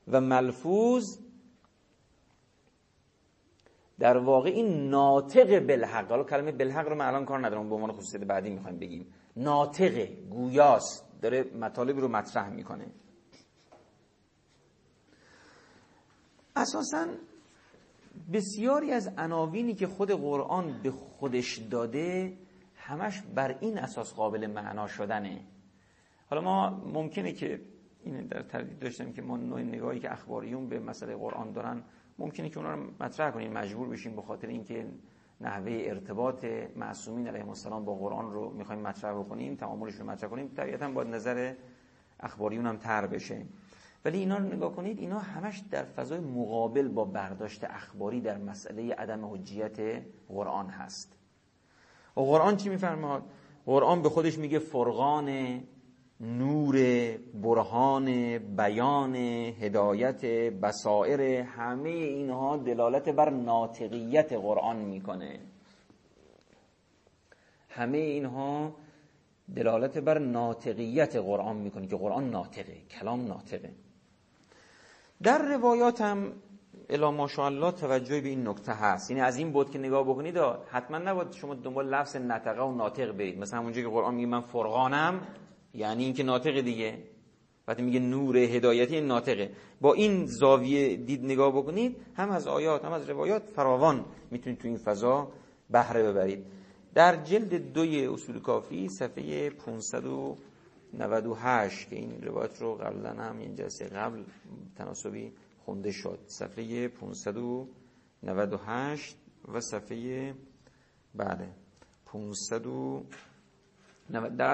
و ملفوظ در واقع این ناطق بالحق. حالا کلمه بالحق رو من الان کار ندارم، به عنوان خصوصیت بعدی میخوایم بگیم. ناطق گویاست، داره مطالب رو مطرح میکنه. اساساً بسیاری از عناوینی که خود قرآن به خودش داده همش بر این اساس قابل معنا شدنه. حالا ما ممکنه که این در تردید داشتم که ما نوع نگاهی که اخباریون به مسئله قرآن دارن ممکنه که اونا رو مطرح کنیم، مجبور بشیم به خاطر اینکه نحوه ارتباط معصومین علیهم السلام با قرآن رو می‌خوایم مطرح بکنیم، تعاملش رو مطرح کنیم، طبیعتاً باید نظر اخباریون هم تر بشه. ولی اینا رو نگاه کنید، اینا همش در فضای مقابل با برداشت اخباری در مسئله عدم حجیت قرآن هست. و قرآن چی میفرماد؟ قرآن به خودش میگه فرقان، نور، برهان، بیان، هدایت، بصائر. همه اینها دلالت بر ناطقیت قرآن میکنه، همه اینها دلالت بر ناطقیت قرآن میکنه که قرآن ناطقه، کلام ناطقه. در روایات هم الا ماشاءالله توجهی به این نکته هست، یعنی از این بود که نگاه بکنید حتما نباید شما دنبال لفظ نطقه و ناطق برید. مثلا اونجا که قرآن میگه من فرقانم، یعنی این که ناطقه دیگه، وقتی میگه نور، هدایتی، این ناطقه. با این زاویه دید نگاه بکنید، هم از آیات هم از روایات فراوان میتونید تو این فضا بهره ببرید. در جلد 2 اصول کافی صفحه 598 که این روایت رو قبلا هم این جلسه قبل تناسبی خونده شد، صفحه 500 98 و صفحه بعده 590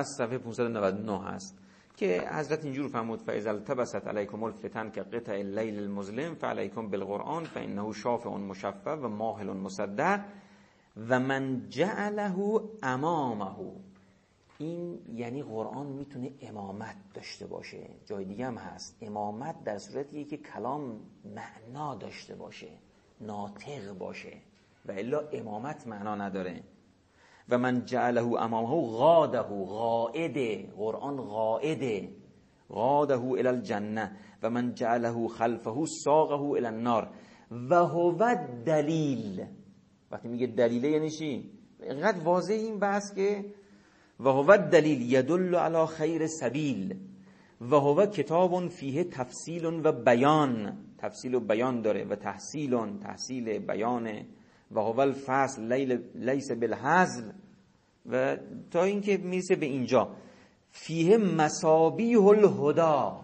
صفحه 599 هست که حضرت اینجور فرمود فاذا التبست علیکم الفتن كقطع اللیل المظلم فعلیکم بالقرآن فانه شافع مشفع و ماهل مصدق و من جعله امامه. این یعنی قرآن میتونه امامت داشته باشه، جای دیگه هم هست امامت در صورتی که کلام معنا داشته باشه، ناطق باشه، و الا امامت معنا نداره. و من جعله امامه غاده، غائده، قرآن غائده، غاده الی الجنه، و من جعله خلفه ساقه الی النار و هو دلیل. وقتی میگه دلیله یعنی چی؟ اینقدر واضح این بحث که و هو دلیل یدل علی خیر سبیل و هو کتاب فیه تفصیل و بیان، تفصیل و بیان داره، و تحصیل، تحصیل بیانه، و هو الفصل لیس بالهزل، و تا اینکه میرسه به اینجا فیه مصابیح الهدی.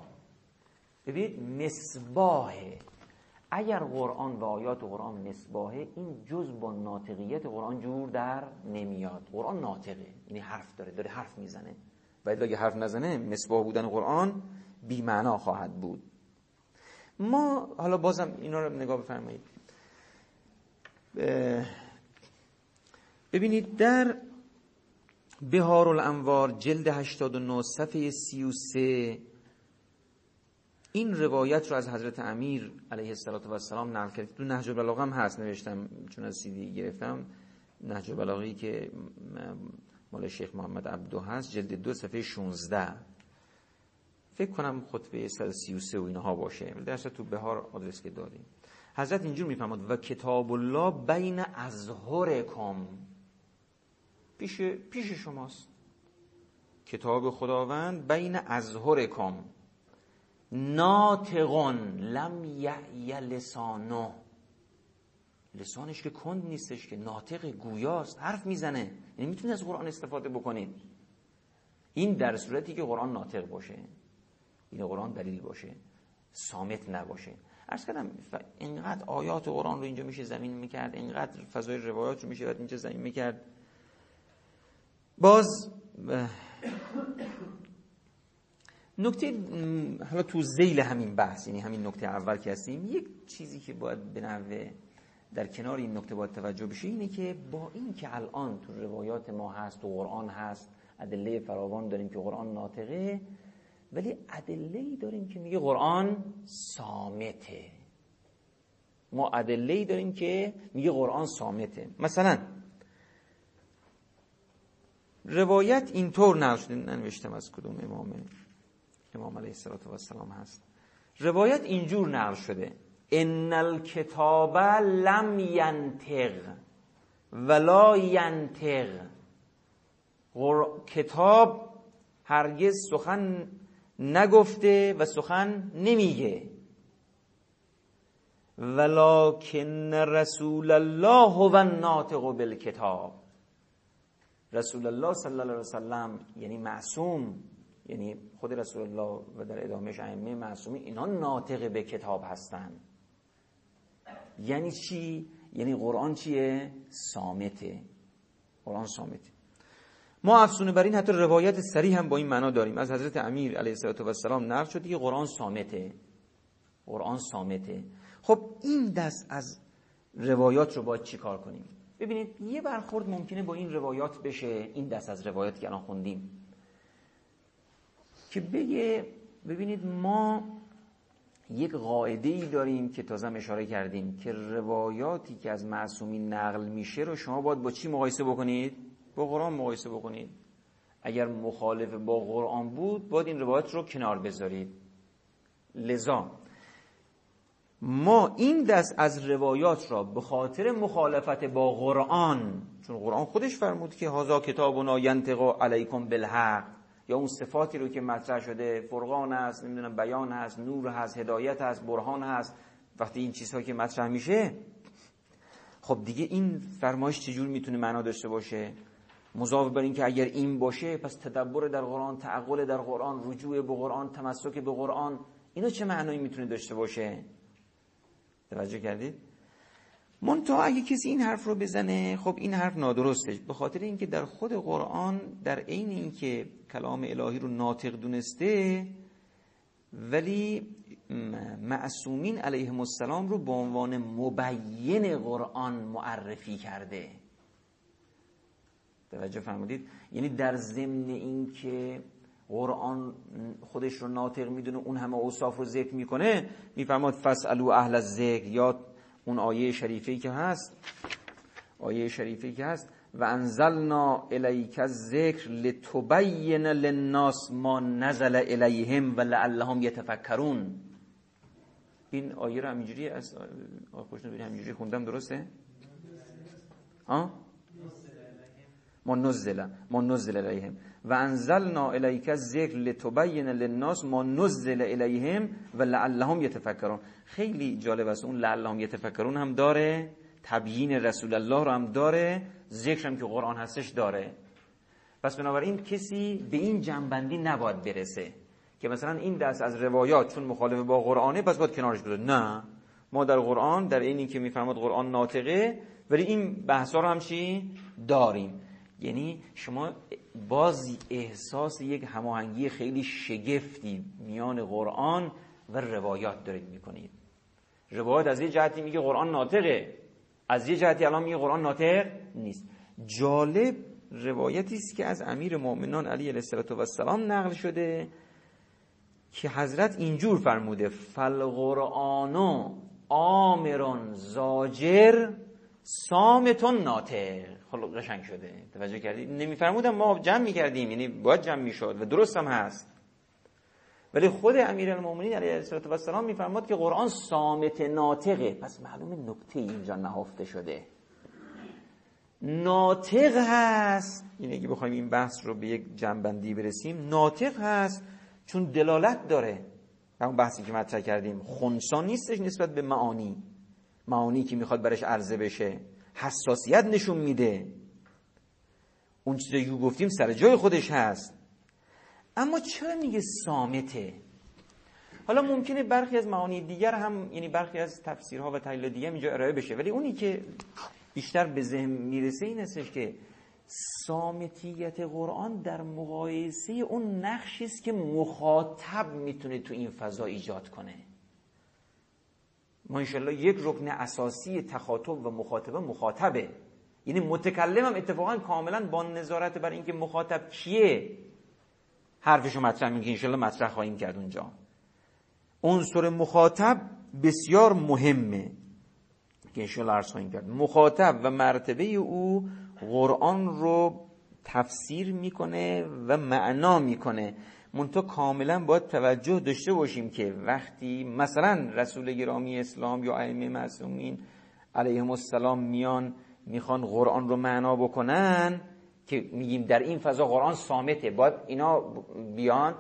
ببینید مصباحه، اگر قرآن و آیات قرآن مصباحه، این جز با ناطقیت قرآن جور در نمیاد. قرآن ناطقه، یعنی حرف داره، داره حرف میزنه، باید اگه حرف نزنه مصباح بودن قرآن بی‌معنا خواهد بود. ما حالا بازم اینا رو نگاه بفرمایید، ببینید در بهار الانوار جلد 89 صفحه 33 این روایت رو از حضرت امیر علیه السلام نقل کرد. تو نهج البلاغه هم هست، نوشتم چون از CD گرفتم، نهج البلاغه که مال شیخ محمد عبدو هست، جلد 2 صفحه 16، فکر کنم خطبه 133 و اینها باشه، درسته تو بهار آدرس که دادیم. حضرت اینجور میفهمد و کتاب الله بین اظهرکم، پیش شماست، کتاب خداوند بین اظهرکم ناطقون لم یعی لسانه، لسانش که کند نیستش که، ناطق گویاست، حرف میزنه، یعنی میتونید از قرآن استفاده بکنید. این در صورتی که قرآن ناطق باشه، این قرآن دلیل باشه، صامت نباشه. عرض کردم اینقدر آیات قرآن رو اینجا میشه زمین میکرد، اینقدر فضای روایات رو میشه اینجا زمین میکرد. باز نکته حالا تو ذیل همین بحث، یعنی همین نکته اول که هستیم، یک چیزی که باید به نوع در کنار این نکته باید توجه بشه اینه که با این که الان تو روایات ما هست، تو قرآن هست، ادله فراوان داریم که قرآن ناطقه، ولی ادله‌ای داریم که میگه قرآن صامته. ما ادله‌ای داریم که میگه قرآن صامته. مثلا روایت اینطور ننوشتم از کدوم امام علیه السلام هست، روایت اینجور نقل شده ان الکتاب لم ینطق ولا ینطق، کتاب هرگز سخن نگفته و سخن نمیگه، ولکن رسول الله هو الناطق بالکتاب، رسول الله صلی الله علیه وسلم یعنی معصوم، یعنی خود رسول الله و در ادامهش ائمه معصومین، اینا ناطق به کتاب هستن. یعنی چی؟ یعنی قرآن چیه؟ صامته، قرآن صامته. ما افسونه بر این حتی روایت صریح هم با این معنا داریم، از حضرت امیر علیه السلام نقل شده که قرآن صامته، قرآن صامته. خب این دست از روایات رو باید چی کار کنیم؟ ببینید یه برخورد ممکنه با این روایات بشه، این دست از روایات که الان خوندیم، که بگه ببینید ما یک قاعده‌ای داریم که تازه اشاره کردیم که روایاتی که از معصومین نقل میشه رو شما باید با چی مقایسه بکنید؟ با قرآن مقایسه بکنید. اگر مخالف با قرآن بود باید این روایت رو کنار بذارید. لذا ما این دست از روایات را به خاطر مخالفت با قرآن، چون قرآن خودش فرمود که هذا کتابنا ینطق علیکم بالحق، یا اون صفاتی رو که مطرح شده، فرقان هست، نمیدونم بیان هست، نور هست، هدایت هست، برهان هست، وقتی این چیزها که مطرح میشه، خب دیگه این فرمایش چجور میتونه معنا داشته باشه؟ مضاف بر این که اگر این باشه، پس تدبر در قرآن، تعقل در قرآن، رجوع به قرآن، تمسک به قرآن، اینا چه معنایی میتونه داشته باشه؟ توجه کردید؟ منتها اگه کسی این حرف رو بزنه، خب این حرف نادرسته، به خاطر اینکه در خود قرآن در عین اینکه کلام الهی رو ناطق دونسته، ولی معصومین علیهم السلام رو به عنوان مبین قرآن معرفی کرده. توجه فرمودید؟ یعنی در ضمن اینکه قرآن خودش رو ناطق میدونه، اون همه اوصاف رو ذکر میکنه، میفرماد فسألوا اهل الذکر، یا اون آیه شریفی که هست، آیه شریفی که هست و انزلنا الیک الذکر لتبین للناس ما نزل الیهم و لعلهم یتفکرون. این آیه رو همینجوری از خوشنو ببینید، همینجوری خوندم درسته؟ ها؟ ما نزل الیهم و انزلنا الیک الذکر لتبین للناس ما نزل الیهم و لعلهم یتفکرون. خیلی جالب است، اون لعلهم یتفکرون هم داره، تبیین رسول الله رو هم داره، ذکر هم که قرآن هستش داره. پس بنابراین کسی به این جنبندی نباید برسه که مثلا این دست از روایات چون مخالف با قرآنه پس باید کنارش بذاره. نه، ما در قرآن در این که میفهمد قرآن ناطقه، ولی این بحثا رو هم چی داریم. یعنی شما باز احساس یک هماهنگی خیلی شگفتی میان قرآن و روایات دارید میکنید. روایات از یه جهتی میگه قرآن ناطقه، از یه جهتی الان میگه قرآن ناطق نیست. جالب روایتی است که از امیر مؤمنان علی علیه السلام نقل شده که حضرت اینجور فرموده: فالقرآن آمرون زاجر سامتون ناطق. خب قشنگ شده، توجه کردید؟ نمیفرمودم ما جمع میکردیم، یعنی باید جمع میشد و درست هم هست، ولی خود امیرالمومنین علیه السلام میفرماد که قرآن صامت ناطقه. پس معلوم نکته اینجا نهفته شده، ناطق هست. یعنی اگه بخوایم این بحث رو به یک جنبندی برسیم، ناطق هست چون دلالت داره، همون بحثی که مطرح کردیم، خنثی نیستش نسبت به معانی که میخواد برش عرضه بشه، حساسیت نشون میده، اون چیزی که گفتیم سر جای خودش هست. اما چرا میگه صامته؟ حالا ممکنه برخی از معانی دیگر هم، یعنی برخی از تفسیرها و تحلیل دیگر اینجا ارائه بشه، ولی اونی که بیشتر به ذهن میرسه این هستش که صامتیت قرآن در مقایسه اون نقشی است که مخاطب میتونه تو این فضا ایجاد کنه. ما انشالله یک رکن اساسی تخاطب و مخاطبه، یعنی متکلم هم اتفاقا کاملا با نظارت بر اینکه مخاطب کیه حرفشو مطرح میکنه، انشالله مطرح خواهیم کرد اونجا. عنصر مخاطب بسیار مهمه که انشالله عرض خواهیم کرد. مخاطب و مرتبه او قرآن رو تفسیر میکنه و معنا میکنه. منتها کاملا باید توجه داشته باشیم که وقتی مثلا رسول گرامی اسلام یا ائمه معصومین علیهم السلام میان میخوان قرآن رو معنا بکنن، که میگیم در این فضا قرآن صامته، باید اینا بیان،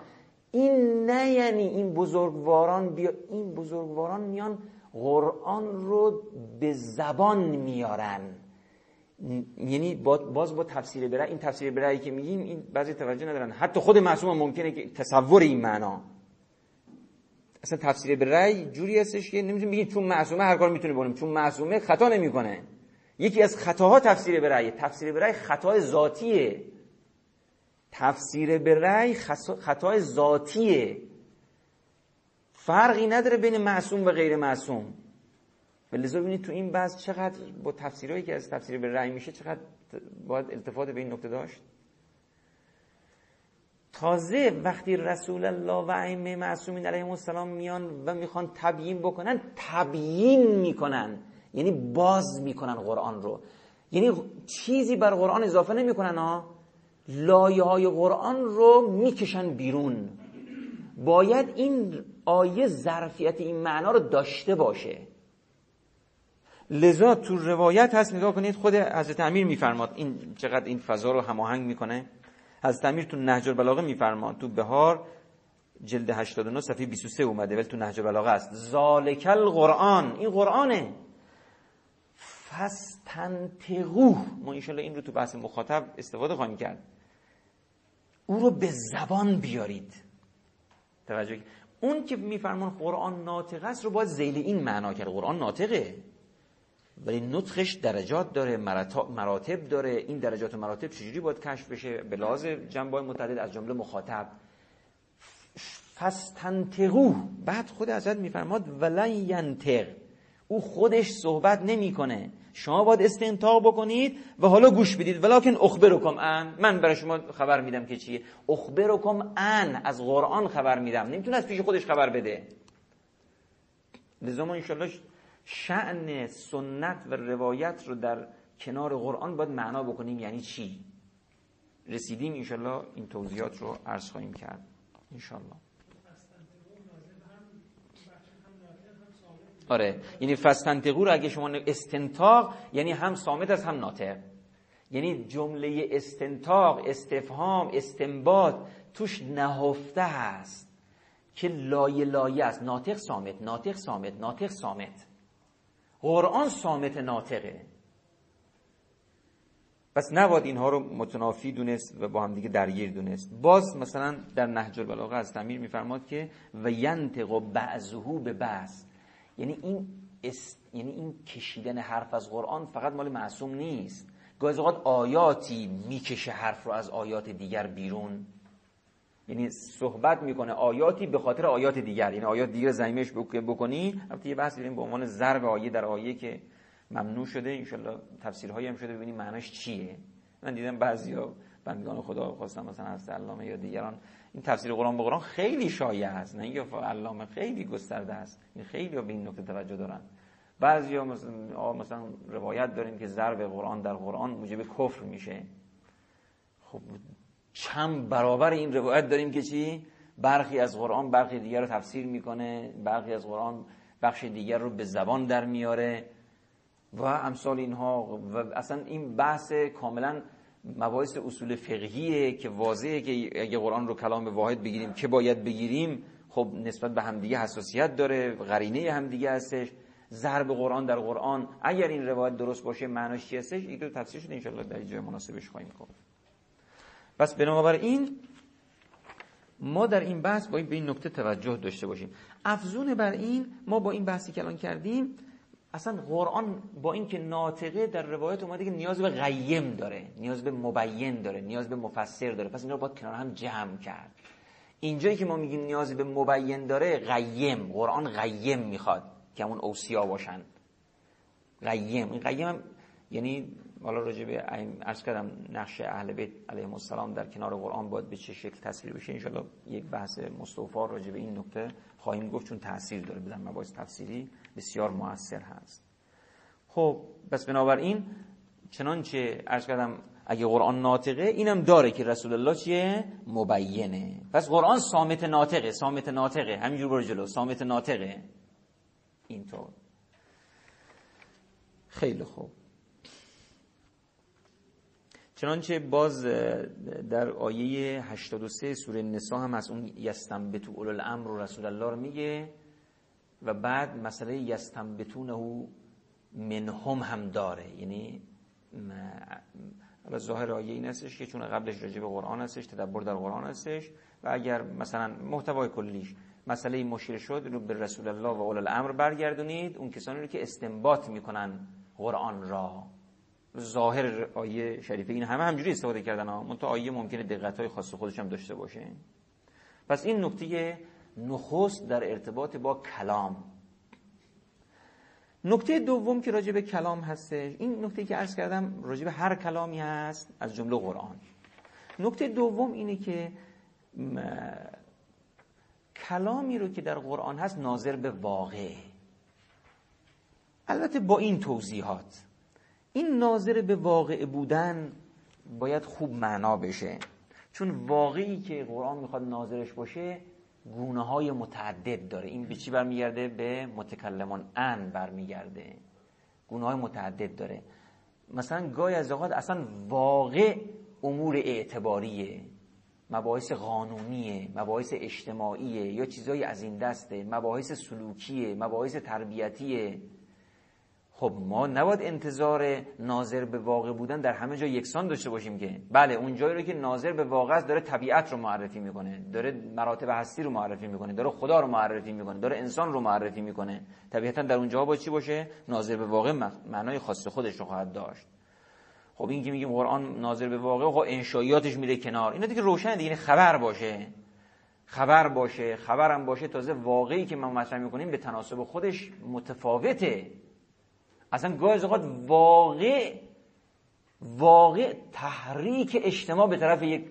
این نه یعنی این بزرگواران میان قرآن رو به زبان میارن، یعنی باز با تفسیر برای این تفسیر برایی که میگیم، این بعضی توجه ندارن، حتی خود معصوم ممکنه که تصور این معنا، اصلا تفسیر برای جوری هستش که نمیتونیم بگیم چون معصومه هر کار میتونه بکنیم، چون معصومه خطا نمیکنه. یکی از خطاها تفسیر برای خطای ذاتیه، تفسیر برای خطای ذاتیه، فرقی نداره بین معصوم و غیر معصوم. ولذا ببینید تو این بحث چقدر با تفسیرهایی که از تفسیر به رأی میشه چقدر باید التفات به این نکته داشت. تازه وقتی رسول الله و ائمه معصومین علیهم السلام میان و میخوان تبیین بکنن، تبیین میکنن، یعنی باز میکنن قرآن رو، یعنی چیزی بر قرآن اضافه نمیکنن ها، لایه های قرآن رو میکشن بیرون. باید این آیه ظرفیت این معنا رو داشته باشه. لذا تو روایت هست، نگاه کنید خود حضرت امیر میفرماد این چقدر این فضا رو هماهنگ میکنه. حضرت امیر تو نهج البلاغه میفرماد، تو بهار جلد 89 صفحه 23 اومده ولی تو نهج البلاغه است: ذالک القرآن، این قرآنه، فاستنطقوه. ما انشالله این رو تو بحث مخاطب استفاده خواهیم کرد، او رو به زبان بیارید. توجه، اون که میفرمان قرآن ناطقه است رو باید ذیل این معنا کرد، قرآن ناطقه ولی نطقش درجات داره، مراتب داره. این درجات و مراتب چجوری باید کشف بشه؟ به لحاظ جنبه‌های متعدد، از جمله مخاطب. فستنطقوه، بعد خود حضرت میفرماد ولن ینطق، او خودش صحبت نمیکنه، شما باید استنطاق بکنید و حالا گوش بدید. ولکن اخبرکم ان، من برای شما خبر میدم که چیه. اخبرکم ان، از قرآن خبر میدم، نمیتونه از پیش خودش خبر بده. لذا ما انشالله شأن سنت و روایت رو در کنار قرآن باید معنا بکنیم یعنی چی. رسیدیم انشالله این توضیحات رو عرض خواهیم کرد انشالله. آره، یعنی فستنطقو رو اگه شما استنطاق یعنی هم صامت از هم ناطق، یعنی جمله استنطاق، استفهام، استنباط توش نهفته هست که لایه لایه است. ناطق صامت، ناطق صامت، ناطق صامت. قرآن صامت ناطقه. پس نباید اینها رو متنافی دونست و با هم دیگه درگیر دونست. باز مثلا در نهج البلاغه از تمیر میفرماد که و ینطق بعضه به بعض، یعنی این کشیدن حرف از قرآن فقط مال معصوم نیست. گاهی اوقات آیاتی میکشه حرف رو از آیات دیگر بیرون، یعنی صحبت میکنه آیاتی به خاطر آیات دیگر، یعنی آیات دیگر زمیمش بکنی. البته یه بحث داریم به عنوان ضرب آیه در آیه که ممنوع شده، انشالله تفسیرهایی هم شده، ببینیم معناش چیه. من دیدم بعضیا بندگان خدا خواستن مثلا از علامه یا دیگران این تفسیر قرآن به قرآن خیلی شایع است، نه یا علامه خیلی گسترده است، این خیلی ها به این نکته توجه دارن. بعضیا مثلا روایت داریم که ضرب قرآن در قرآن موجب کفر میشه. خب چند برابر این روایت داریم که چی؟ برخی از قرآن برخی دیگر رو تفسیر میکنه، برخی از قرآن بخش دیگر رو به زبان در میاره و امثال اینها. و اصلا این بحث کاملا مباحث اصول فقهیه که واضحه که اگه قرآن رو کلام واحد بگیریم که باید بگیریم، خب نسبت به همدیگه حساسیت داره، قرینه همدیگه هستش. ضرب قرآن در قرآن اگر این روایت درست باشه معناش چی هستش؟ این دو تفسیر شده، انشالله در جای مناسبش خواهیم گفت. پس بنابراین ما در این بحث باید به این نکته توجه داشته باشیم. افزون بر این ما با این بحثی که الان کردیم، اصلا قرآن با اینکه ناطقه در روایت اومده که نیاز به قیم داره، نیاز به مبین داره، نیاز به مفسر داره، پس اینا رو باید کنار هم جمع کرد. اینجایی که ما میگیم نیاز به مبین داره، قیم، قرآن قیم میخواد که همون اوصیا باشن. قیم، این قیم هم یعنی حالا راجع به عرض کردم نقش اهل بیت علیهم السلام در کنار قرآن باید به چه شکل تصویر بشه. انشالله یک بحث مستوفا راجع به این نکته خواهیم گفت، چون تاثیر داره، بدن مباحث تفسیری بسیار مؤثر هست. خب بس بنابراین چنانچه عرض کردم اگه قرآن ناطقه، اینم داره که رسول الله چیه؟ مبینه. پس قرآن صامت ناطقه، صامت ناطقه، همینجور برو جلو، صامت ناطقه، اینطور. خیلی خوب. چنانچه باز در آیه 83 سوره نساء هم از اون یستنبتو اولو الامر و رسول الله رو میگه و بعد مسئله یستنبتونه منهم هم داره. یعنی ظاهر آیه این هستش که چون قبلش راجع به قرآن هستش، تدبر در قرآن هستش و اگر مثلا محتوای کلیش مسئله مشیر شد رو به رسول الله و اولو الامر برگردونید، اون کسانی رو که استنباط میکنن قرآن را. ظاهر آیه شریفه این همه همجوری استفاده کردن ها، منتها آیه ممکنه دقت‌های خاص خودش هم داشته باشه. پس این نکته نخست در ارتباط با کلام. نکته دوم که راجع به کلام هستش، این نکته که عرض کردم راجع به هر کلامی هست از جمله قرآن. نکته دوم اینه که کلامی رو که در قرآن هست ناظر به واقع، البته با این توضیحات. این ناظر به واقع بودن باید خوب معنا بشه، چون واقعی که قرآن میخواد ناظرش باشه گونه های متعدد داره. این به چی برمیگرده؟ به متکلمان ان برمیگرده، گونه های متعدد داره. مثلا گاهی از اوقات اصلا واقع امور اعتباریه، مباحث قانونیه، مباحث اجتماعیه یا چیزایی از این دسته، مباحث سلوکیه، مباحث تربیتیه. خب ما نباید انتظار ناظر به واقع بودن در همه جا یکسان داشته باشیم که. بله اون جایی رو که ناظر به واقع است داره طبیعت رو معرفی میکنه، داره مراتب هستی رو معرفی میکنه، داره خدا رو معرفی میکنه، داره انسان رو معرفی میکنه، طبیعتا در اونجا با چی باشه؟ ناظر به واقع معنای خاص خودش رو خواهد داشت. خب این که میگیم قرآن ناظر به واقع، خب انشائیاتش میره کنار، اینا دیگه روشن دیگه، خبر باشه، خبر باشه، خبرم باشه، تازه واقعی که ما مطرح میکنیم به تناسب خودش متفاوته. اصلا گاهی اوقات واقع تحریک اجتماع به طرف یک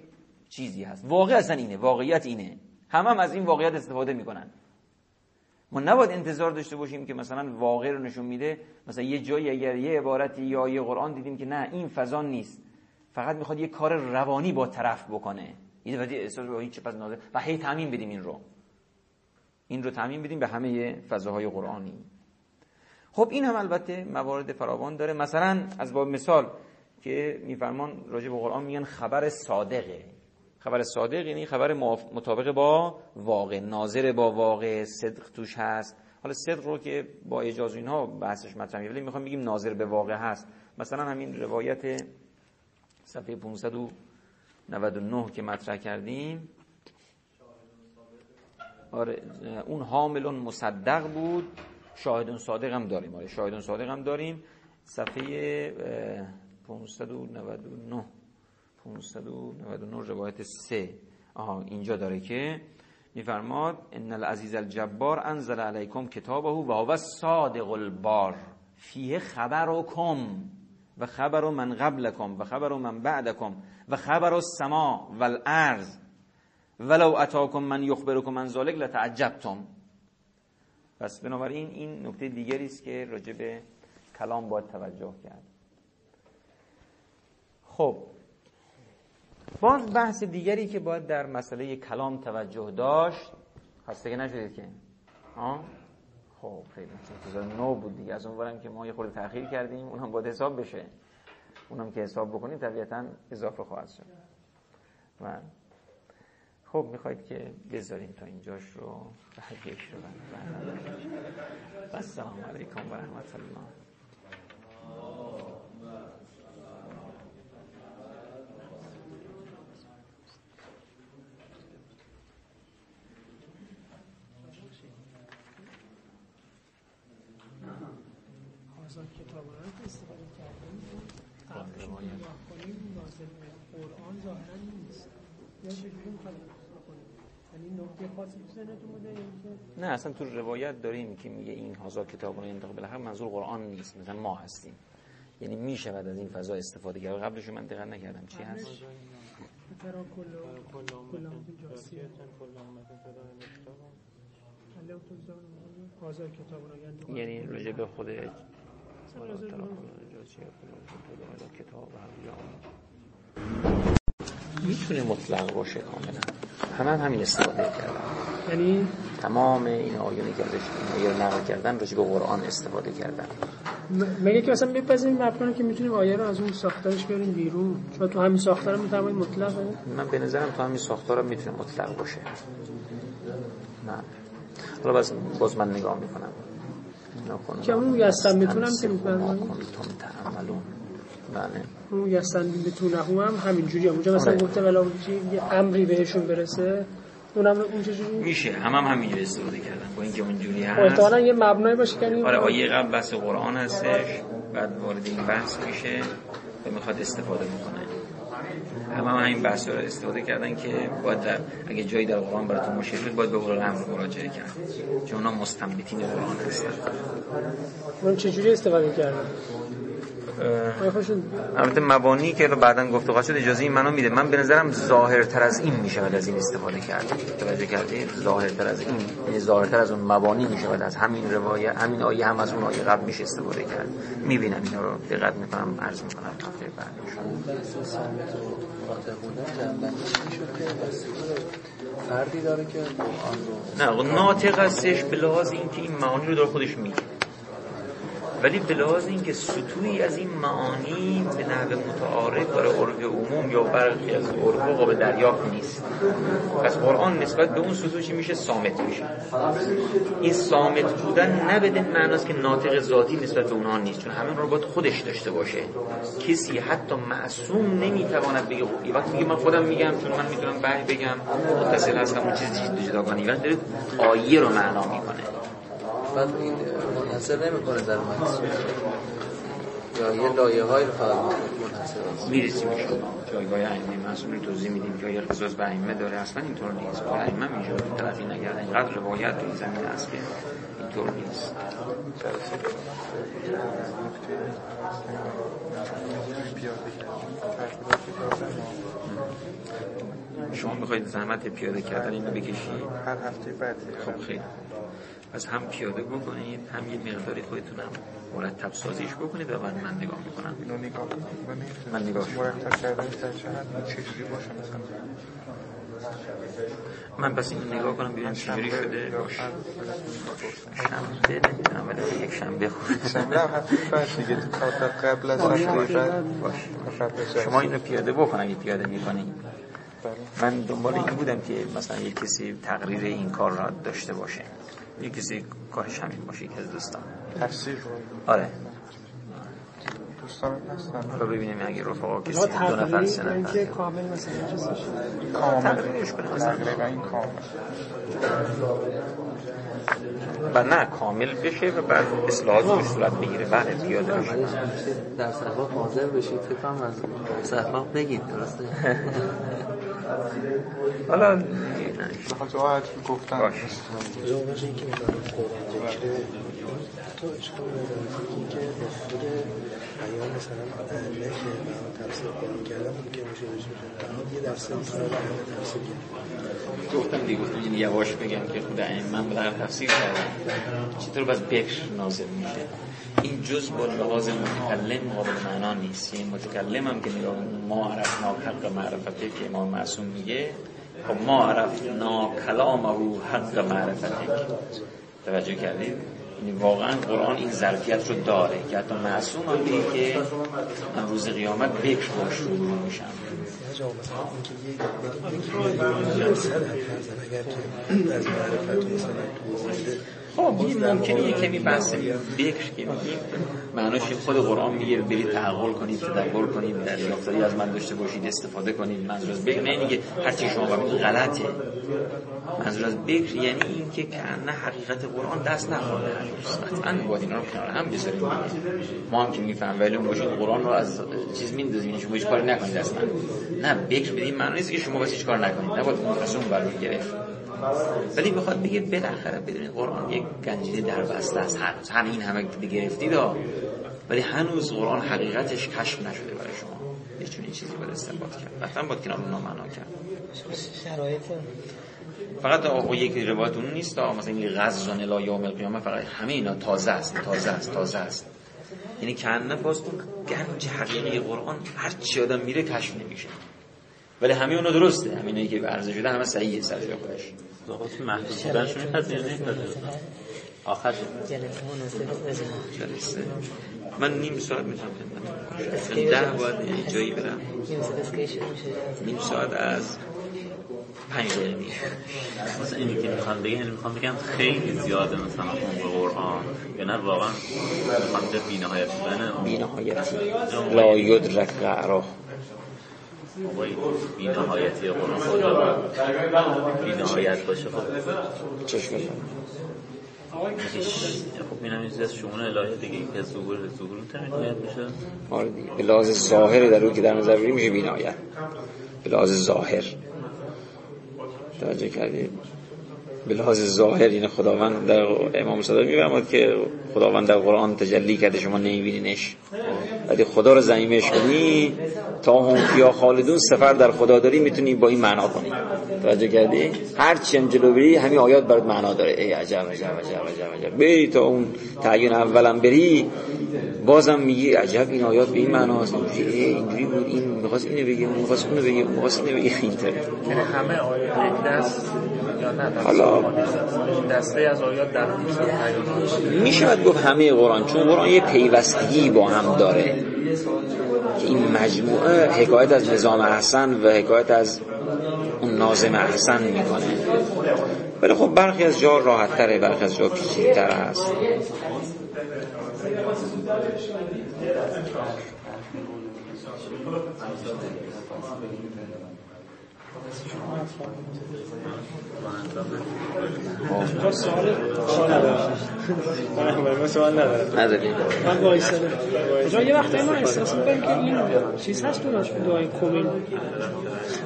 چیزی هست. واقع اصلا اینه، واقعیت اینه، همه از این واقعیت استفاده میکنن. ما نباید انتظار داشته باشیم که مثلا واقع رو نشون میده، مثلا یه جایی اگر یه عبارتی یا یه قرآن دیدیم که نه این فضا نیست، فقط میخواد یه کار روانی با طرف بکنه، این وقتی احساس به هیچ چیز ناظر و هی تعمیم بدیم، این رو تعمیم بدیم به همه فضاهای قرآنی. خب این هم البته موارد فراوان داره، مثلا از باب مثال که میفرمان راجع به قرآن میگن خبر صادقه. خبر صادق یعنی خبر مطابق با واقع، ناظر با واقع، صدق توش هست. حالا صدق رو که با اجاز اینها بحثش مطرح میشه، ولی میخوام بگیم ناظر به واقع هست. مثلا همین روایت صفحه 599 که مطرح کردیم، آره اون حامل مصدق بود، شاهدون صادق هم داریم، آره شاهدون صادق هم داریم، صفحه 599 روایت 3. اینجا داره که میفرماد ان العزیز الجبار انزل علیکم کتابه و هو صادق البار فیه خبرکم و خبر من قبلکم و خبر من بعدکم و خبر السما و الارض ولو اتاکم من یخبرکم عن ذلک لتعجبتم. پس بنابراین این نکته دیگری است که راجع به کلام باید توجه کرد. خب باز بحث دیگری که باید در مسئله کلام توجه داشت، خسته نشدید که؟ خب خیلی انتظار نو بود دیگه، از اونورم که ما یه خورده تأخیر کردیم، اونم باید حساب بشه، اونم که حساب بکنیم طبیعتاً اضافه خواهد شد. خب میخواید که بذاریم تا اینجاش رو بعد یک رو بند. السلام علیکم و رحمت الله. نه اصلا تو روایت داریم که میگه این هازا کتابون انتقال بلحق، منظور قرآن نیست، مثلا ما هستیم، یعنی میشود از این فضا استفاده کرد. قبلشو من دقیق نکردم چی هست؟ یعنی رجب به خود کتاب میتونه مطلق باشه، کاملا همه همین استفاده کردن، یعنی تمام این آیونی که ازش نقل کردن راجع به قرآن استفاده کردن. مگه که مثلا بپذیریم مفهومی که میتونیم آیه رو از اون ساختارش بیاریم بیرون، چون تو همین ساختار میتونه مطلق باشه. من به نظرم تو همین ساختار میتونه مطلق باشه. نه حالا باز من نگاه میکنم که اون یستن میتونم که میفرمایید بله اون یستن میتونه هم همینجوری هم اونجا مثلا گفته ولی یه امری بهشون برسه، اونم اون چجوری میشه هم همینجوری استفاده کردن با اینکه اونجوری هست. احتمالاً یه مبنای باشه کنیم، آره آیه قبل بحث قرآن هستش، بعد وارد این بحث میشه و میخواد استفاده بکنه. همه همین بحث رو استفاده کردن که باید اگه جایی در قرآن براتون مشکل شد باید به قرآن هم مراجعه کرد، چون اونا مستنبطین قرآن هستن. اون چجوری استفاده کردن؟ البته مبانی که بعداً گفتگو شد اجازه این منو میده. من به نظرم ظاهرتر از این میشود از این استفاده کرد. توجه کردی؟ ظاهرتر از این، یعنی ظاهرتر از اون مبانی میشود، از همین روایه، همین آیه هم از اون آیه قبل میشه استفاده کرد. میبینم اینا رو دقت میکنم، عرض میکنم هفته بعد فردی داره که قرآن رو نه ناطق هستش به لحاظ اینکه این معانی رو داره خودش میگه. ولی به لحاظ اینکه سطوحی از این معانی به نحو متعارف برای عرف عموم یا برخی از عرفا قابل دریافت نیست. پس قرآن نسبت به اون سطوح چی میشه؟ صامت میشه. این صامت بودن نه به معناست که ناطق ذاتی نسبت به اونها نیست، چون همین رو باید خودش داشته باشه. کسی حتی معصوم نمیتواند بگه یه وقت میگه من خودم میگم چون من میتونم به بگم متصل هستم اون چیزی جداگانه، وقت داره آیه رو معنا میکنه. بعد این منحصر نمیکنه در محصول یا یه لایه های رو فقط منحصر هست میرسیم جایگاه ائمه محصول رو توضیح میدیم که یه اختصاص به ائمه داره، اصلا اینطور نیست. با ائمه میشه به طرفی نگرد، اینقدر روایت توی زمین هست که اینطور نیست. شما میخواید زحمت پیاده کردن اینو بکشید هر هفته بعد؟ خب خیلی، پس هم پیاده بکنید هم یه مقداری خودتون هم مرتب سازیش بکنید و بعد من نگاه میکنم اینو نگاه کنید. من نگاه مرتب کردن سر چقدر چجوری باشه مثلا من پس اینو نگاه کنم ببینم چجوری شده. باشه شنبه نمیدونم ولی یک شنبه خود شنبه هفته بعد دیگه تا قبل از هفته بعد باشه. شما اینو پیاده بکنید، پیاده میکنید. من دنبال این بودم که مثلا یک کسی تقریر این کار را داشته باشه، یک کسی کارش همین باشه، یک از دوستان تفسیر. آره دوستان هستن رو ببینیم اگه رفقا کسی دو نفر سه نفر اینکه کامل مثلا چیز باشه تقریرش کنه تقریبا این کامل و نه کامل بشه و بعد اصلاحاتی به صورت بگیره. بله پیاده بشه در صحبات حاضر بشید، فکر کنم از صحبات بگید درسته. حالا بخاطر آج گفتم باشه روش اینکه میگم قرآن ذکر تو چطور اینکه بخود یا مثلا ائمه که تفسیر قرآن کردم که میشه بشه یه درس مثلا تفسیر گفتم دیگه گفتم یواش بگم که خود ائمه به طرف تفسیر کردن چطور باز بکش نازل میشه. این جزء با لحاظ متکلم قابل معنا نیست. این متکلم هم که نگاه ما عرفنا حق معرفته که امام معصوم میگه خب ما عرفنا کلامه حق معرفته توجه کردید. یعنی واقعا قرآن این ظرفیت رو داره که حتی معصوم هم میگه که من روز قیامت بکر باش رو میشم. جواب خب این ممکنه یه کمی بحث بکش که میگیم معناش خود قرآن میگه برید تعقل کنید، تدبر کنید، در یافتاری از من داشته باشید، استفاده کنید. منظور از بکر نه اینکه هرچی شما بگید غلطه. منظور از بکر یعنی این که نه حقیقت قرآن دست نخورده حتما باید اینا رو کنار هم بذاریم. ما هم که میفهم ولی اون باشید قرآن رو از چیز میندازیم شما هیچ کاری نکنید اصلا. نه بکر بدین معنی نیست که شما واسه هیچ کار نکنید، نباید اون قسم برمی گرفت. ولی بخواد بگه بالاخره بدونید قرآن یک گنجینه در بسته است، هنوز همه این همه که گرفتید ولی هنوز قرآن حقیقتش کشف نشده برای شما. یه چنین چیزی باید استنباط کرد، وقتا باید که نامعنا کرد. شرایط فقط آقا یک روایت اون نیست مثلا این غزن لا یوم القیامه فقط همه اینا تازه است. یعنی کنه پاس گنج حقیقی قرآن هر چی آدم میره کشف نمیشه، ولی همه اونا درسته، همینایی که عرضه شده همه صحیحه سر جای خودش. ذوقش محدود بودن شون نیست نه آخر جلسه من نیم ساعت میتونم خدمتتون باشم. 10 یه جایی برم نیم ساعت از 5 دقیقه میشه. مثلا اینی که میخوام بگم خیلی زیاده مثلا عمق قرآن یا نه واقعا مثلا بی‌نهایت لا یدرک قعره بی‌نهایتی قرآن خدا بی‌نهایت باشه. خب چشم خب بینم این از شمون الهی دیگه این که ظهور تمنیت میشه. آره دیگه به لحاظ ظاهر در اون که در نظر بگیری میشه بی‌نهایت به لحاظ ظاهر توجه کردید. به لحاظ ظاهر این خداوند در امام صادق میفرماد که خداوند در قرآن تجلی کرده شما نمیبینینش، ولی خدا رو زعیمش کنی تا هم فیا خالدون سفر در خدا داری میتونی با این معنا کنی. توجه کردی؟ هر چی هم جلو بری همین آیات برات معنا داره. ای عجب عجب عجب عجب. بری تا اون تعین اولم بری بازم میگی عجب این آیات به این معناست. اینجوری بود، این می‌خواست اینو بگه، اون می‌خواست اونو بگه، اون می‌خواست اینو بگه. اینطوری همه آیات دست یا نه حالا دسته از آیات در میشه. میشد گفت همه قرآن، چون قرآن یه پیوستگی با هم داره. این مجموعه حکایت از نظام احسن و حکایت از اون ناظم احسن میکنه، ولی خب برخی از جا راحت تره، برخی از جا پیچیده‌تر هست. تو سوال ندارم. وایساده. یه وقتی ما احساس می‌کنیم که این چیز هست تو راش دعای کومین.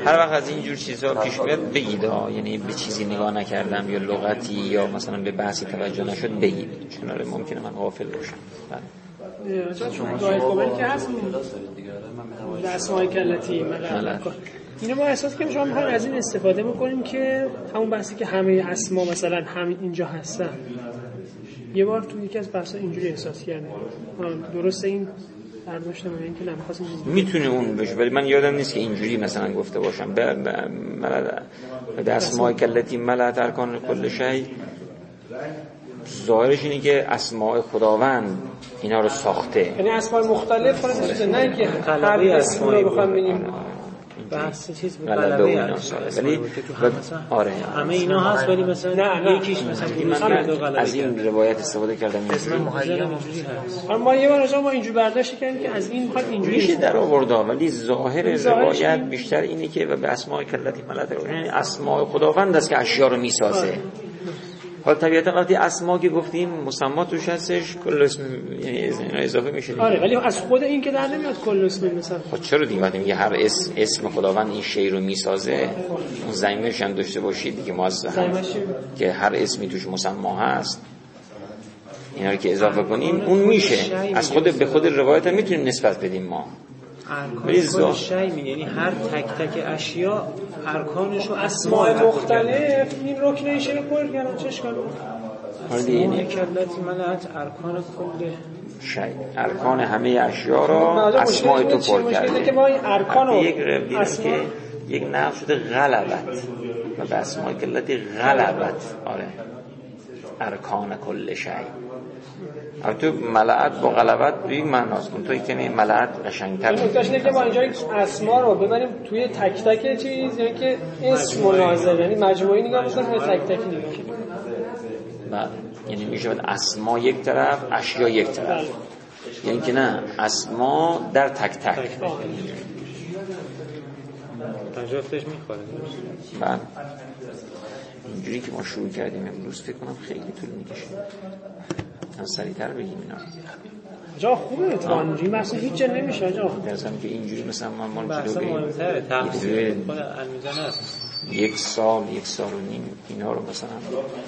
هر وقت از این جور چیزا پیش میاد بگید ها، یعنی به چیزی نگاه نکردم یا لغتی یا مثلا به بحثی توجه نشد بگید، چون آره ممکنه من غافل باشم. بله. دعای کومین که هست دیگه، من به اسماء کلاتی مثلا اینو ما احساس کنیم شما میخواید از این استفاده بکنیم که همون بحثی که همه اسما مثلا همین اینجا هستن. یه بار تو یکی از بحثا اینجوری احساس کردم. درسته این برداشت من اینکه نمیخواستم میتونه اون بشه، ولی من یادم نیست که اینجوری مثلا گفته باشم. به اسمای کلتی ملأت ارکان کل شی، ظاهرش اینه که اسماء خداوند اینا رو ساخته، یعنی اسماء مختلف خلاصه، نه اینکه هر اسمی رو بخوام ببینیم بحث چیز مقلبه ولی آره همه اینا هست، ولی مثلا یکیش مثلا از این روایت استفاده کردم اسم مهیا موجودی هست. ما یه بار شما اینجوری برداشت کردیم که از این بخواد اینجوری شه در آوردا، ولی ظاهر روایت بیشتر اینه که به اسماء کلاتی ملت، یعنی اسماء خداوند است که اشیا رو میسازه. حالا طبیعتا وقتی اسما که گفتیم مسما توش هستش، کل اسم یعنی اضافه میشه. آره ولی از خود این که در نمیاد کل اسم مثلا. خب چرا دیگه وقتی میگه هر اسم خداوند این شی رو میسازه، اون زمیمش هم داشته باشید دیگه، ما از که هر اسمی توش مسما هست اینا رو که اضافه کنیم اون میشه. از خود به خود روایت هم میتونیم نسبت بدیم ما. ارکان شی میگه یعنی هر تک تک اشیا ارکانش و اسماء مختلف این رکنه شی رو پر کردن. چه اشکالی بود؟ یعنی کلماتی ملأت ارکان کل شی، ارکان همه اشیا رو اسماء تو پر کرده. که ما این ارکان رو یک نفس شده غلبت و به اسماء کلاتی غلبت. آره ارکان کل شی تو ملأت با غلبت به این معناست. اون توی که ملأت قشنگ‌تر نکتهش اینه که ما اینجا اسما رو ببریم توی تک تک چیز، یعنی که اسم لازم یعنی مجموعی نگاه بکنیم به تک تک نگاه کنیم. بله یعنی میشه اسما یک طرف، اشیا یک طرف. یعنی که نه اسما در تک تک تجافتش می‌خوره. بله اینجوری که ما شروع کردیم امروز فکر کنم خیلی طول می‌کشه. من سریع‌تر بگیم اینا جا خوبه تا اینجوری مثلا هیچ جا نمیشه جا درسم که اینجوری مثلا من بحث مهم‌تره تقسیم خود المیزان است. یک سال و نیم اینا رو مثلا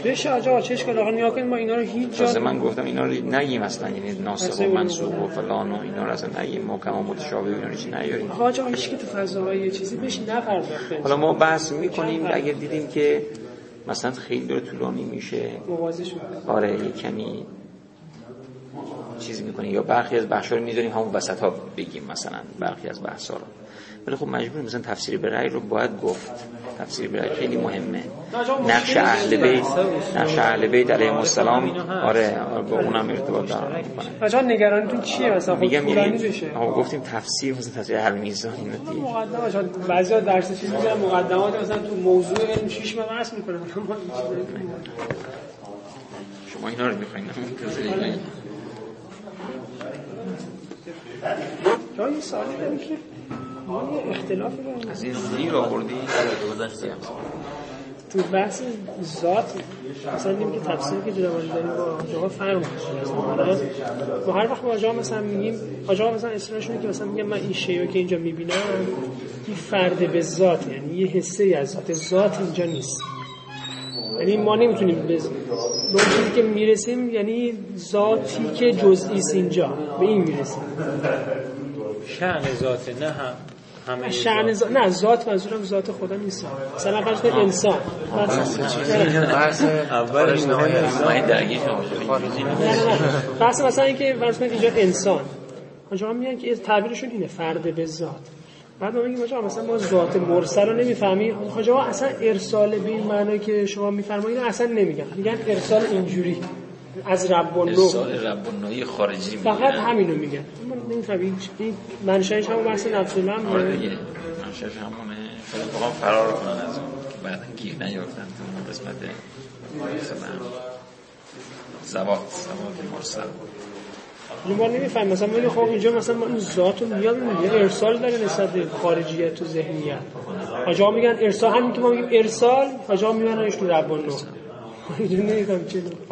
بشه جا چش که آقا نیا کنیم ما اینا رو هیچ جا مثلا من گفتم اینا رو نگیم اصلا، یعنی ناسخ و منسوخ و فلان و اینا رو اصلا نگیم، محکم و متشابه اینا رو چی نیاریم. آقا جا هیچ کی تو فضاهای یه چیزی بهش نپرداخته. حالا ما بحث می‌کنیم اگه دیدیم که مثلا خیلی دور طولانی میشه موازش می‌کنه. آره یه کمی چیزی میکنیم یا برخی از بحث‌ها رو می‌ذاریم همون وسط‌ها بگیم مثلا برخی از بحث‌ها رو، ولی خب مجبور مثلا تفسیر برعی رو باید گفت. تفسیر برعی خیلی مهمه. نقش اهل بیت علیهم السلام آره با اونم ارتباط داره. آقا نگرانیتون چیه مثلا؟ میگم آقا گفتیم تفسیر مثلا تفسیر المیزان اینا مقدمه آقا بعضیا درس چیز میذارن مقدمات مثلا تو موضوع علم شیش مبحث میکنن. شما اینا رو می‌خواید نمی‌ذارید. جایی سالی داری که ما یه اختلافی داریم از این زیر آوردی تو بحث ذات مثلا دیم که تفسیری که جدامان داریم با آجاها فرم کنیم. ما هر وقت با آجاها مثلا میگیم آجاها مثلا اصلاحشونه که مثلا میگم من این شیعه که اینجا میبینم این فرد به ذات، یعنی یه حسه از ذات اینجا نیست، یعنی ما نمیتونیم به اون چیزی که میرسیم یعنی ذاتی که جزئی است اینجا به این میرسیم. شأن ذاته نه هم شأن ذات نه ذات منظورم ذات خدا نیست مثلا فرض کنید انسان بحث مثلا اینکه فرض کنید اینجا انسان اونجا میگن که تعبیرشون اینه فرد به ذات بعد ما میگیم آقا مثلا ما ذات مرسل رو نمیفهمیم آقا اصلا ارسال به این معنی که شما میفرمایید اصلا نمیگن میگن ارسال اینجوری از ربون ربونای خارجی میگن فقط همینو میگن من نمیفهمم این منشأش همون بحث نفس من دیگه منشأش همونه شاید واقعا فرار کنن از اون که بعدا گیر نیافتن تو قسمت مثلا زوات مرسل ما نمیفهمیم مثلا ولی خب اینجا مثلا ما این ذات رو میاد یه ارسال داره نسبت به خارجیت تو ذهنیت حاجا میگن ارسال همین که ما میگیم ارسال حاجا میبرنش تو ربون نو. I don't know if I'm chilling.